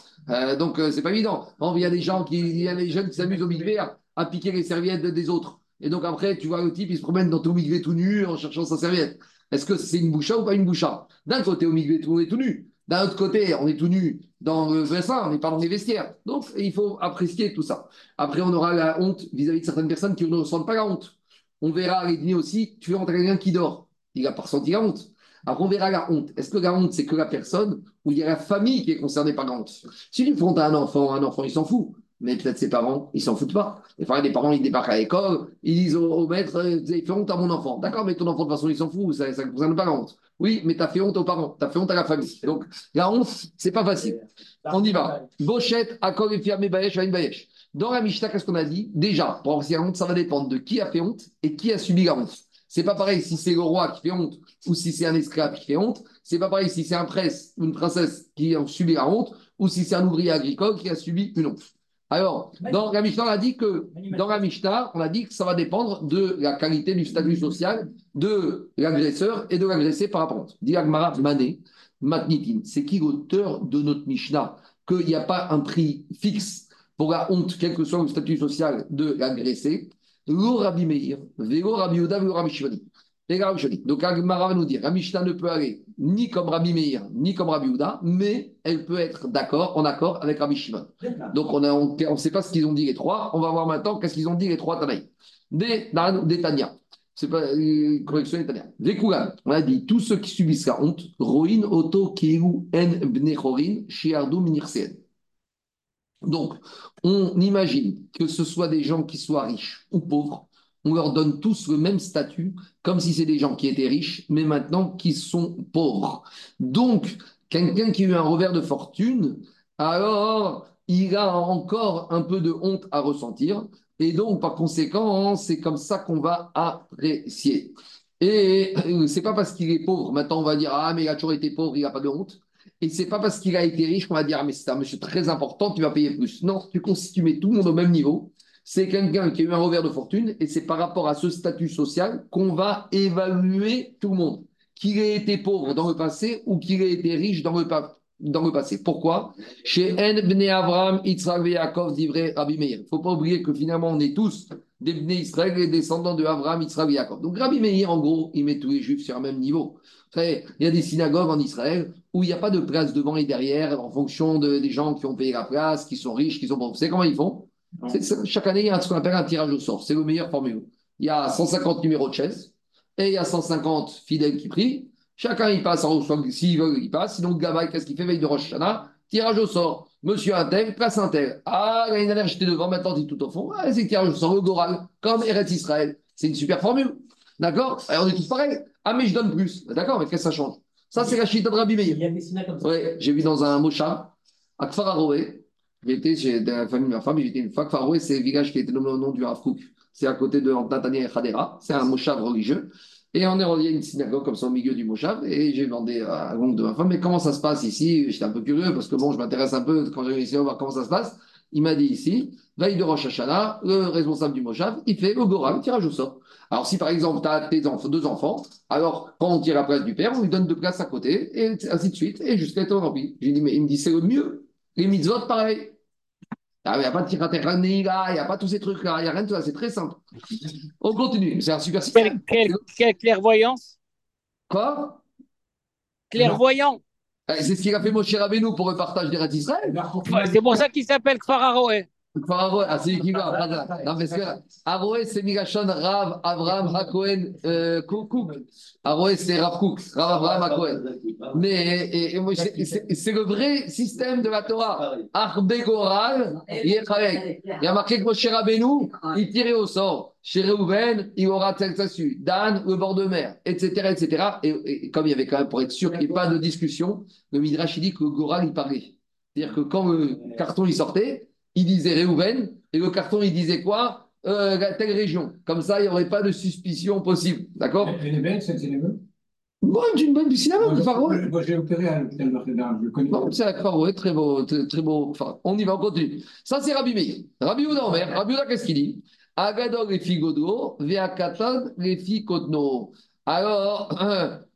Donc, ce n'est pas évident. Il y a des gens il y a des jeunes qui s'amusent au mikvé à piquer les serviettes des autres. Et donc, après, tu vois le type, il se promène dans ton mikvé tout nu en cherchant sa serviette. Est-ce que c'est une boucha ou pas une boucha ? D'un côté, au mikvé, tout le monde est tout nu. D'un autre côté, on est tout nu dans le bassin, on n'est pas dans les vestiaires. Donc, il faut apprécier tout ça. Après, on aura la honte vis-à-vis de certaines personnes qui ne ressentent pas la honte. On verra à l'édîner aussi, tu vois, quelqu'un qui dort. Il n'a pas ressenti la honte. Après, on verra la honte. Est-ce que la honte, c'est que la personne ou il y a la famille qui est concernée par la honte ? Si tu frontes à un enfant, il s'en fout. Mais peut-être ses parents, ils s'en foutent pas. Enfin, les parents, ils débarquent à l'école, ils disent au maître, ils font honte à mon enfant. D'accord, mais ton enfant, de toute façon, il s'en fout, ça ne concerne pas la honte. Oui, mais tu as fait honte aux parents, tu as fait honte à la famille. Donc, la honte, c'est pas facile. On y va. Bochette, Akol et Fiamé Bayesh, Vain Bayesh. Dans la Mishnah, qu'est-ce qu'on a dit ? Déjà, pour avoir la honte, ça va dépendre de qui a fait honte et qui a subi la honte. C'est pas pareil si c'est le roi qui fait honte ou si c'est un esclave qui fait honte. C'est pas pareil si c'est un prince ou une princesse qui a subi la honte ou si c'est un ouvrier agricole qui a subi une honte. Alors, dans la Mishnah, on a dit que ça va dépendre de la qualité du statut social de l'agresseur et de l'agressé par rapport. Dit Agmara Mané, Matnitin, c'est qui l'auteur de notre Mishnah qu'il n'y a pas un prix fixe pour la honte, quel que soit le statut social de l'agressé. Lo Rabbi Meir, Velo Rabbi Yehouda, Velo Rabbi Shimon. Donc Agmara va nous dire, la Mishnah ne peut aller ni comme Rabbi Meir, ni comme Rabbi Yehouda, mais elle peut être en accord avec Rabbi Shimon. Donc on ne sait pas ce qu'ils ont dit les trois, on va voir maintenant qu'est-ce qu'ils ont dit les trois Tanaï. Des Tania, c'est pas une correction des Tania. Des Kougan, on a dit, tous ceux qui subissent la honte, Roin, Oto, Kihu, En, Bnechorin, Shiardu, Minirsen. Donc on imagine que ce soit des gens qui soient riches ou pauvres, on leur donne tous le même statut, comme si c'est des gens qui étaient riches, mais maintenant qui sont pauvres. Donc, quelqu'un qui a eu un revers de fortune, alors il a encore un peu de honte à ressentir. Et donc, par conséquent, c'est comme ça qu'on va apprécier. Et c'est pas parce qu'il est pauvre, maintenant on va dire « Ah, mais il a toujours été pauvre, il n'a pas de honte ». Et c'est pas parce qu'il a été riche qu'on va dire « Ah, mais c'est un monsieur très important, tu vas payer plus ». Non, tu mets tout le monde au même niveau. C'est quelqu'un qui a eu un revers de fortune et c'est par rapport à ce statut social qu'on va évaluer tout le monde. Qu'il ait été pauvre dans le passé ou qu'il ait été riche dans le passé. Pourquoi ? Chez En Bnei Avram, Yitzhak et Yaakov, Divrei Rabbi Meir. Il ne faut pas oublier que finalement, on est tous des Bnei Israël, les descendants de Avram, Yitzhak et Yaakov. Donc Rabbi Meir, en gros, il met tous les juifs sur le même niveau. Vous savez, il y a des synagogues en Israël où il n'y a pas de place devant et derrière en fonction des gens qui ont payé la place, qui sont riches, qui sont pauvres. Vous savez comment ils font ? Chaque année, il y a ce qu'on appelle un tirage au sort. C'est le meilleur formule. Il y a 150 numéros de chaise et il y a 150 fidèles qui prient. Chacun, il passe en haut, s'il veut, il passe. Sinon, Gavaï, qu'est-ce qu'il fait? Veille de Rosh Hashanah, tirage au sort. Monsieur un tel, place un tel. Ah, l'année dernière, j'étais devant, maintenant, t'es tout au fond. Ah, c'est tirage au sort, le Goral, comme Eretz Israël. C'est une super formule. D'accord? On est tous pareils. Ah, mais je donne plus. D'accord, mais qu'est-ce que ça change? Ça, c'est la chita de Rabbi Meir. Il y a des synagogues comme ça. Oui, j'ai vu dans un mocha, à Kfar Aroé. J'étais chez la famille de ma femme, j'étais une fois. Kfar Aroé, c'est un village qui a été nommé au nom du Rav Kook. C'est à côté de Natania et Khadera. C'est un mocha religieux. Et on est relié à une synagogue comme ça au milieu du Moshav. Et j'ai demandé à l'oncle de ma femme, mais comment ça se passe ici? J'étais un peu curieux parce que bon, je m'intéresse un peu quand j'avais essayé de voir comment ça se passe. Il m'a dit ici, veille de Rosh Hashanah, le responsable du Moshav, il fait au Goral, tirage au sort. Alors si par exemple, tu as deux enfants, alors quand on tire la place du père, on lui donne deux places à côté, et ainsi de suite, et jusqu'à être rempli. J'ai dit, mais il me dit, c'est le mieux. Les mitzvot, pareil. Il n'y a pas de tir à terre, il n'y a pas tous ces trucs-là, il n'y a rien de ça, c'est très simple. On continue, c'est un super système. Quelle clairvoyance? Quoi? Clairvoyant. C'est ce qu'il a fait Moshe Rabbeinu pour le partage des Eretz Israël. C'est pour ça qu'il s'appelle Kfar Aroé. Kfar Aroé, ah, c'est lui qui va. Non, parce que Aroé, c'est Migashon Rav Avraham HaKohen Kouk. Aroé, c'est Rav Kook, Rav Avraham HaKohen. Mais c'est le vrai système de la Torah. Arbe Goral, Yechavek. Il y a marqué que Moshe Rabbeinu, il tirait au sort. Chez Reuven, il aura tel dessus. Dan, le bord de mer, etc. etc. Et comme il y avait quand même, pour être sûr qu'il n'y ait pas de discussion, le Midrash il dit que le Goral, il parlait. C'est-à-dire que quand le carton il sortait, il disait Reuven, et le carton il disait quoi? Telle région. Comme ça, il n'y aurait pas de suspicion possible. D'accord? Bon, d'une bonne synagogue, le pharaon. Moi, j'ai opéré à l'hôpital Notre-Dame, je le connais. Non, c'est à Pharaon, très beau, très beau. Enfin, on y va, on continue. Ça, c'est Rabbi Meir. Rabbi Yehouda, Aubert. Rabbi Yehouda, qu'est-ce qu'il dit? Agadog et Figodo, Veakatan et Fikotno. Alors,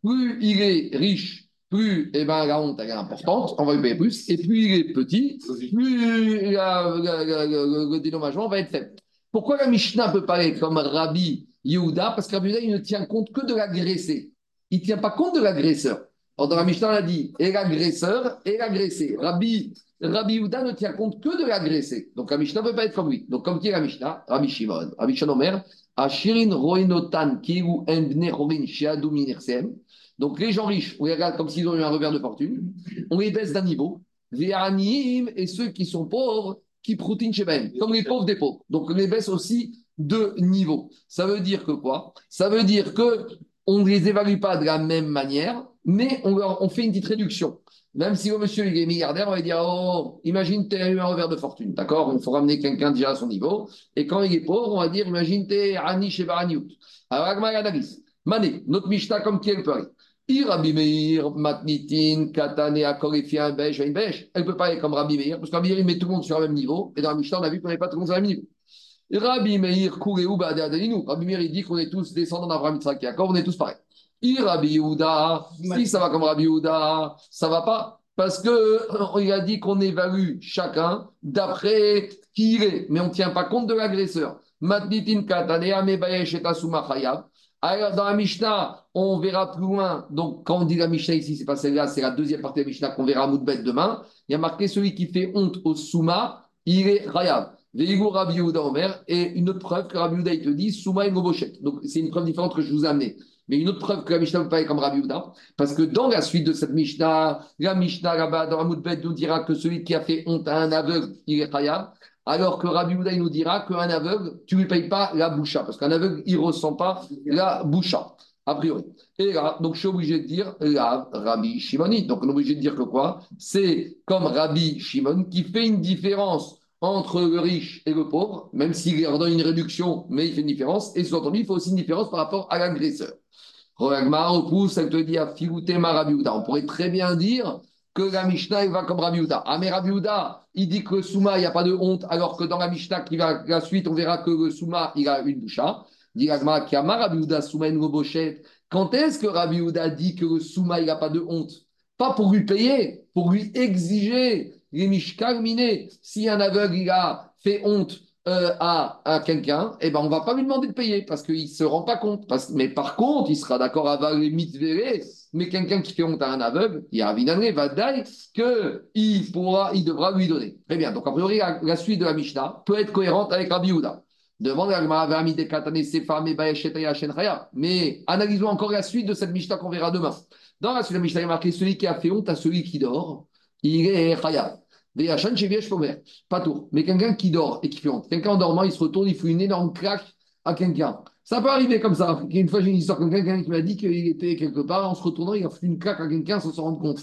plus il est riche, plus la honte est importante, on va lui payer plus, et plus il est petit, plus le dédommagement va être faible. Pourquoi la Mishnah peut parler comme Rabbi Yehouda? Parce que Rabbi Yehouda, il ne tient compte que de l'agressé. Il ne tient pas compte de l'agresseur. Or, dans la Mishnah, on a dit et l'agresseur et l'agressé. Rabbi Yehouda ne tient compte que de l'agressé. Donc, la Mishnah ne peut pas être comme lui. Donc, comme qui est la Mishnah? Rabbi Shimon. Rabbi Shimon Omer. Ashirin roinotan ki ou embne rorin shiadu minersem. Donc, les gens riches, on les regarde comme s'ils ont eu un revers de fortune. On les baisse d'un niveau. Les anim et ceux qui sont pauvres, qui proutinent chez eux, comme les pauvres des pauvres. Donc, on les baisse aussi de niveau. Ça veut dire que quoi? Ça veut dire que on ne les évalue pas de la même manière, mais on fait une petite réduction. Même si le monsieur il est milliardaire, on va dire « Oh, imagine tu as eu un revers de fortune, d'accord ?» Il faut ramener quelqu'un déjà à son niveau. Et quand il est pauvre, on va dire « Imagine tu es Ani chez Baraniout. » Alors, Agma et Anaris, Mané, notre Mishnah comme qui elle peut aller. « I Rabbi Meir, Matnitin, Katane, Akorifia, Bech, Ain Bech. » Elle peut parler comme Rabbi Meir, parce que Rabbi Meir, il met tout le monde sur le même niveau. Et dans la Mishnah, on a vu qu'on n'est pas tout le monde sur le même niveau. Rabbi Meir, Koureu, Bade Adalinu. Rabbi Meir, il dit qu'on est tous descendants d'Abraham, Yitzhak et Yaakov, on est tous pareils. I Rabbi Yehouda, si ça va comme Rabbi Yehouda, ça va pas. Parce qu'il a dit qu'on évalue chacun d'après qui il est, mais on ne tient pas compte de l'agresseur. Matnitin Katanea, Mebayesh et Asuma Hayab. Alors, dans la Mishnah, on verra plus loin. Donc, quand on dit la Mishnah ici, c'est pas celle-là, c'est la deuxième partie de la Mishnah qu'on verra à Moudbet demain. Il y a marqué celui qui fait honte au Souma, il est Hayab. Rabbi Yehouda Omer, et une autre preuve que Rabbi Yehouda il te dit, Souma et Gobochet. Donc c'est une preuve différente que je vous ai amenée. Mais une autre preuve que la Mishnah ne peut pas être comme Rabbi Yehouda, parce que dans la suite de cette Mishnah, la Mishnah là-bas dans Amoud Bet nous dira que celui qui a fait honte à un aveugle, il est Khaya, alors que Rabbi Yehouda il nous dira qu'un aveugle, tu ne lui payes pas la boucha, parce qu'un aveugle, il ne ressent pas la boucha, a priori. Et là, donc je suis obligé de dire là, Rabbi Shimoni. Donc on est obligé de dire que quoi? C'est comme Rabbi Shimon qui fait une différence entre le riche et le pauvre, même s'il leur donne une réduction, mais il fait une différence, et sous-entendu, il faut aussi une différence par rapport à l'agresseur. Agma repousse, elle te dit à Filoutema Rabbi Yehouda. On pourrait très bien dire que la Mishnah va comme Rabbi Yehouda. Ah mais Rabbi Yehouda, il dit que le Souma, il n'y a pas de honte, alors que dans la Mishnah qui va la suite, on verra que le Souma, il a une boucha. Dit Agma, Kiama Rabbi Yehouda, Souma une robochette. Quand est-ce que Rabbi Yehouda dit que le Souma, il n'a pas de honte? Pas pour lui payer, pour lui exiger les mishkal minés. Si un aveugle, il a fait honte à quelqu'un, eh ben, on ne va pas lui demander de payer parce qu'il ne se rend pas compte. Mais par contre, il sera d'accord avec les mitzvérés. Mais quelqu'un qui fait honte à un aveugle, il y a Avinane, va dire qu'il devra lui donner. Très bien. Donc, a priori, la suite de la Mishnah peut être cohérente avec Rabbi Yehouda. Demande à Agma, Vami Dekatane, Sefam, Ebaeshetaya, Shenchaya. Mais analysons encore la suite de cette Mishnah qu'on verra demain. Dans la suite de la Mishnah, il est marqué celui qui a fait honte à celui qui dort, il est Chayav. Patou. Mais quelqu'un qui dort et qui fait honte, quelqu'un en dormant, il se retourne, il fout une énorme claque à quelqu'un. Ça peut arriver comme ça. Une fois, j'ai une histoire comme quelqu'un qui m'a dit qu'il était quelque part, en se retournant, il a foutu une claque à quelqu'un sans s'en rendre compte.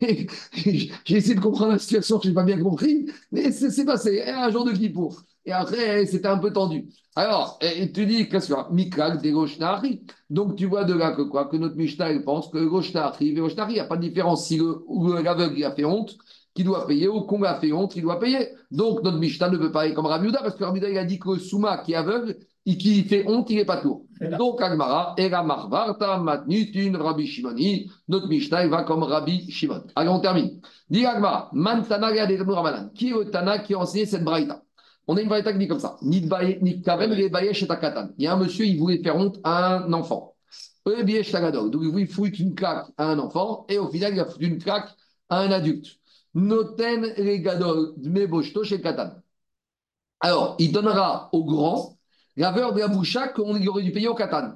J'ai essayé de comprendre la situation, je n'ai pas bien compris, mais c'est passé. Un jour de Kippour. Et après, c'était un peu tendu. Alors, et tu dis, qu'est-ce que Mikal des Roshnahri. Donc, tu vois de là que quoi? Que notre Mishnah, elle pense que Roshnahri et Roshnahri, il n'y a pas de différence. Si l'aveugle a fait honte, qu'il doit payer, ou qu'on a fait honte, il doit payer. Donc, notre Mishnah ne peut pas aller comme Rabbi Yehouda, parce que Rabbi Yehouda, il a dit que Souma, qui est aveugle, et qui fait honte, il n'est pas tour. Donc, Agmara, Era Marvarta, Matnutun, Rabbi Shimoni, notre Mishnah, il va comme Rabbi Shimon. Allez, on termine. Dis Agmara, Mantana, Gade, Tanou Rabbanan. Qui est le Tana qui a enseigné cette Braïda? On a une vraie technique comme ça. Il y a un monsieur, il voulait faire honte à un enfant. Donc, il fout une claque à un enfant et au final, il a foutu une claque à un adulte. Alors, il donnera au grand la valeur de la boucha qu'on lui aurait dû payer au katan.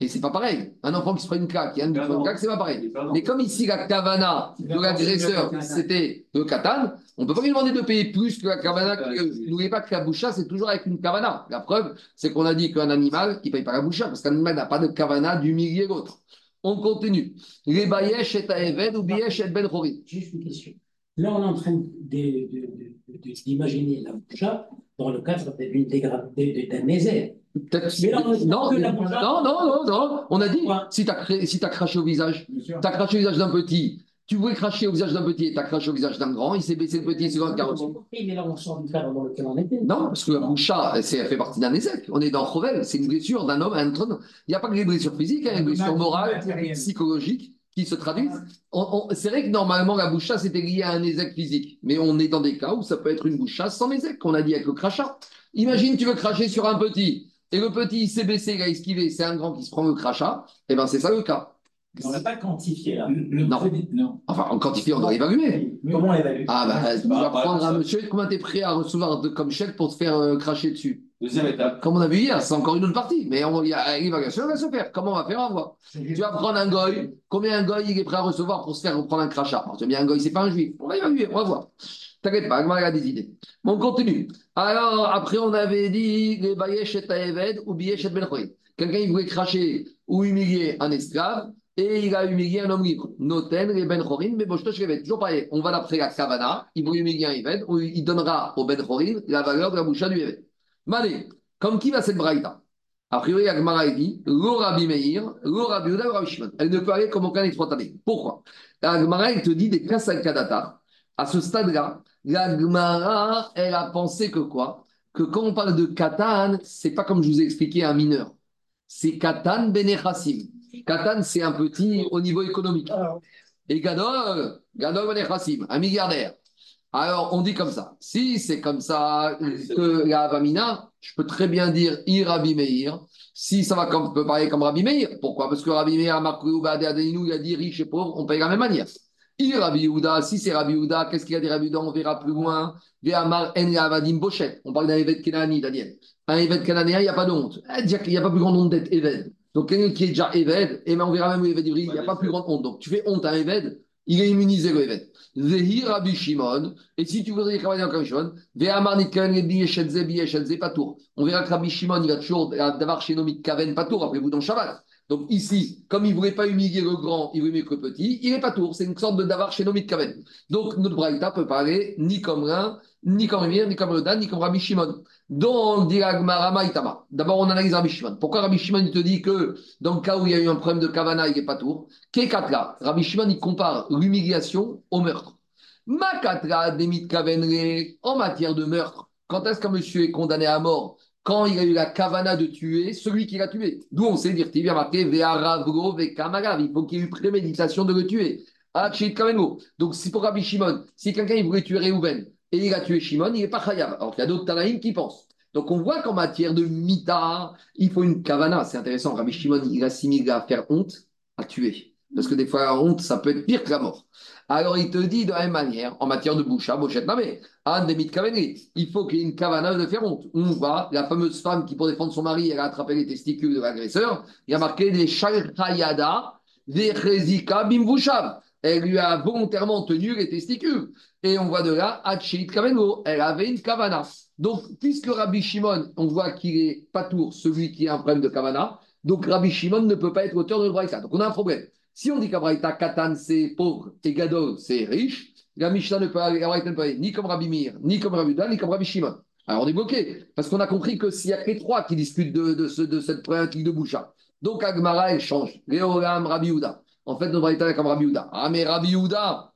Et c'est pas pareil. Un enfant qui se prend une claque et un adulte qui se prend une claque, c'est pas pareil. Mais comme ici, la kavana de l'agresseur, c'était le katan, on ne peut pas lui demander de payer plus que la kavana. N'oubliez pas que la boucha, c'est toujours avec une kavana. La preuve, c'est qu'on a dit qu'un animal, il ne paye pas la boucha, parce qu'un animal n'a pas de kavana d'humilier l'autre. On continue. Les bayesh et aeved ou bayesh et ben chorin. Juste une question. Là, on est en train d'imaginer la boucha dans le cadre d'un mézère. Non. On a dit, si t'as craché au visage, t'as craché au visage d'un petit, tu voulais cracher au visage d'un petit et t'as craché au visage d'un grand, il s'est baissé le petit, c'est le carrosse. Mais là, on sort du cadre dans lequel on était. Non, parce que la boucha, elle fait partie d'un échec. On est dans Chovel, c'est une blessure d'un homme à un trône. Il n'y a pas que des blessures physiques, il y a une blessure morale, psychologique, qui se traduisent. C'est vrai que normalement, la boucha, c'était lié à un échec physique. Mais on est dans des cas où ça peut être une boucha sans échec, qu'on a dit avec le crachat. Imagine, tu veux cracher sur un petit. Et le petit, il s'est baissé, il a esquivé, c'est un grand qui se prend le crachat, et bien c'est ça le cas. On ne l'a pas quantifié là. Non. Enfin, on quantifie, on doit évaluer. Comment on l'évalue? Tu vas prendre un monsieur, combien tu es prêt à recevoir comme chèque pour te faire cracher dessus? Deuxième étape. Comme on a vu hier, c'est encore une autre partie, mais l'évaluation va se faire. Comment on va faire? On va voir. Tu vas prendre un goy, combien un goy il est prêt à recevoir pour se faire reprendre un crachat? Tu as bien un goy, c'est pas un juif. On va évaluer, on va voir. T'inquiète pas, Agmar a des idées. Bon, on continue. Alors, après, on avait dit les bayesh et taeved ou bayesh et benchoïd. Quelqu'un, il voulait cracher ou humilier un esclave et il a humilié un homme libre. Noten, les benchoïd, mais boshtosh, les bêtes. Toujours pareil. On va d'après la kavana. Il voulait humilier un eved ou il donnera au benchoïd la valeur de la boucha du eved. Malé, comme qui va cette braïda? A priori, Agmar a dit lo Rabbi Meir, lo Rabbi Yehouda, lo Rabbi Shimon. Elle ne peut aller comme aucun des trois tanés. Pourquoi? Agmar, elle te dit des kasal kadata. À ce stade-là, la Gemara, elle a pensé que quoi? Que quand on parle de Katan, c'est pas comme je vous ai expliqué un mineur. C'est Katan Yunekh Hasim. Katan, c'est un petit au niveau économique. Et Gadol Yunekh Hasim, un milliardaire. Alors, on dit comme ça. Si c'est comme ça que la Avamina, je peux très bien dire I Rabbi Meir. Si ça va comme, peut parler comme Rabbi Meir. Pourquoi? Parce que Rabbi Meir, Markou, Badé, Adéinou, il a dit riche et pauvre, on paye la même manière. Rabbi Yehouda, si c'est Rabbi Yehouda, qu'est-ce qu'il y a des Rabbi Yehouda? On verra plus loin. On parle d'un évêque Kenani, Daniel. Un évêque cananéen, il n'y a pas de honte. Il n'y a pas plus grande honte d'être évêque. Donc, quelqu'un qui est déjà évêque, et on verra même où évêque il n'y a pas plus grande honte. Donc, tu fais honte à un évêque, il est immunisé, le évêque. Vehi Rabbi Shimon, et si tu voudrais travailler comme Shimon, Vehamar Niken, Biyeshadze, Biyeshadze, Patour. On verra que Rabbi Shimon, il va toujours d'avoir chez Nomik Kaven, Patour, rappelez-vous dans Shabbat. Donc ici, comme il ne voulait pas humilier le grand, il voulait humilier le petit, il n'est pas tour. C'est une sorte de davar chez Nomit Kaven. Donc notre Braïta peut parler ni comme l'un, ni comme Rémier, ni comme Rodan, ni comme Rabbi Shimon. Donc, dit Agmarama Itama. D'abord, on analyse Rabbi Shimon. Pourquoi Rabbi Shimon, il te dit que dans le cas où il y a eu un problème de Kavana, il n'est pas tour? Kekatra. Rabbi Shimon, il compare l'humiliation au meurtre. Makatra Demit Kavenre, en matière de meurtre, quand est-ce qu'un monsieur est condamné à mort? Quand il a eu la Kavana de tuer celui qui l'a tué. D'où on sait dire, il vient marquer Veharavro Vekamagav. Il faut qu'il y ait eu préméditation de le tuer. Achid Kavenro. Donc, si pour Rabbi Shimon, si quelqu'un il voulait tuer Réhouven, et il a tué Shimon, il n'est pas Khayab. Alors qu'il y a d'autres Tanaïm qui pensent. Donc on voit qu'en matière de Mita, il faut une Kavana. C'est intéressant, Rabbi Shimon, il assimile à faire honte, à tuer. Parce que des fois, la honte, ça peut être pire que la mort. Alors il te dit de la même manière, en matière de Boucha, Moshet Namé, Andemit Kavenri, il faut qu'il y ait une Kavana de faire honte. On voit la fameuse femme qui, pour défendre son mari, elle a attrapé les testicules de l'agresseur. Il a marqué des Shalchayada, des Chezika Bimbouchav. Elle lui a volontairement tenu les testicules. Et on voit de là, Hachit Kaveno, elle avait une Kavana. Donc, puisque Rabbi Shimon, on voit qu'il n'est pas tour celui qui a un problème de Kavana, donc Rabbi Shimon ne peut pas être auteur de Braïta. Donc, on a un problème. Si on dit qu'Abraïta, Katan, c'est pauvre, et Gadol, c'est riche, la Mishnah ne peut aller ni comme Rabbi Meir, ni comme Rabbi Yuda, ni comme Rabbi Shimon. Alors, on est bloqué, parce qu'on a compris que s'il n'y a que les trois qui discutent de cette problématique de Boucha. Donc, Agmara, elle change. Réolam, Rabbi Yehuda. En fait, notre Braïta est comme Rabbi Yehouda. Ah, mais Rabbi Yehouda,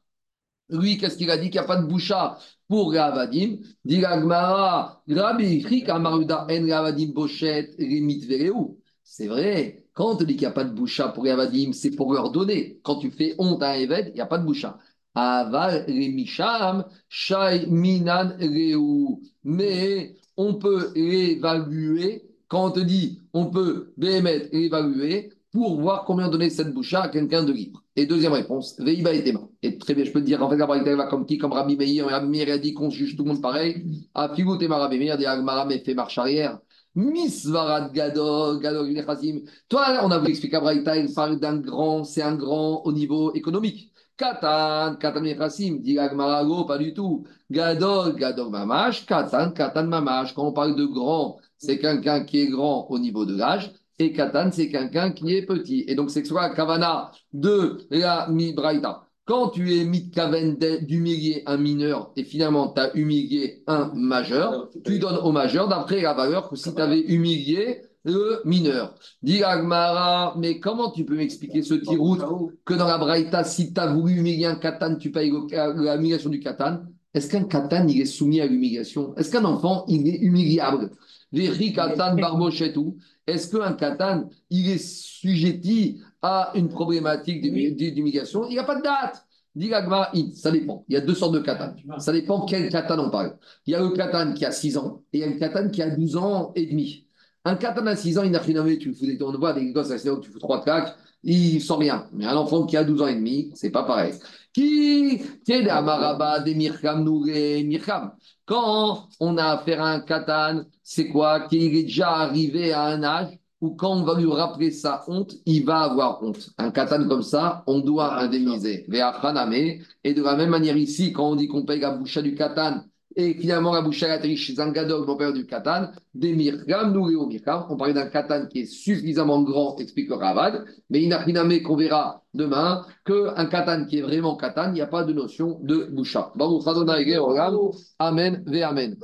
lui, qu'est-ce qu'il a dit? Qu'il n'y a pas de boucha pour Ravadim. Dit Agmara, Rabbi Ricard Maruda, En Ravadim Bochet, Rimit Vereu. C'est vrai, quand on te dit qu'il n'y a pas de boucha pour Ravadim, c'est pour leur donner. Quand tu fais honte à un évêque, il n'y a pas de boucha. Aval Remisham, Shai Minan Reu. Mais on peut évaluer, quand on te dit on peut bémet évaluer, pour voir combien donner cette boucha à quelqu'un de libre. Et deuxième réponse, Veiba et Tema. Et très bien, je peux te dire qu'en fait, la Braïta va comme qui, comme Rabbi Meir, Rabbi Meir a dit qu'on juge tout le monde pareil. A Figou Tema Rabbi Meir, dit Agmara, mais fait marche arrière. Misvarad Gadog, Gadog Yunekh Hasim. Toi, on a voulu expliquer à Braïta, il parle d'un grand, c'est un grand au niveau économique. Katan, Katan Yunekh Hasim, dit Agmara, go, pas du tout. Gadog, Gadog Mamash, Katan, Katan Mamash. Quand on parle de grand, c'est quelqu'un qui est grand au niveau de l'âge. Et Katan, c'est quelqu'un qui est petit. Et donc, c'est que soit Kavana de la Mibraïta. Quand tu es mitkaven d'humilier un mineur et finalement tu as humilié un majeur, tu donnes au majeur d'après la valeur que si tu avais humilié le mineur. Dis Agmara, mais comment tu peux m'expliquer ce tirout que dans la Braïta, si tu as voulu humilier un Katan, tu payes l'humiliation du Katan? Est-ce qu'un Katan, il est soumis à l'humiliation? Est-ce qu'un enfant, il est humiliable? Véri Katan Barbochetou. Est-ce qu'un Katan, il est sujetti à une problématique d'immigration? Il n'y a pas de date. Dit l'Agma, ça dépend. Il y a deux sortes de Katan. Ça dépend quel Katan on parle. Il y a le Katan qui a 6 ans et il y a le Katan qui a 12 ans et demi. Un Katan à 6 ans, il n'a rien à voir. Tu fous des tournois, des gosses à 6 ans, tu fous 3 claques, il ne sent rien. Mais un enfant qui a 12 ans et demi, ce n'est pas pareil. Qui t'aide à Maraba, des Mirkam, Nouré, Mirkam. Quand on a affaire à un Katan, c'est quoi? Qu'il est déjà arrivé à un âge où quand on va lui rappeler sa honte, il va avoir honte. Un Katan comme ça, on doit indemniser. Et de la même manière ici, quand on dit qu'on paye la boucha du Katan, et finalement la boucha atterrit chez un gadog, mon père du Katan, des Mirkam, nourri au Mirkam. On parlait d'un Katan qui est suffisamment grand, explique Ravad, mais Inachiname qu'on verra demain, qu'un Katan qui est vraiment Katan, il n'y a pas de notion de boucha. Amen, ve amen.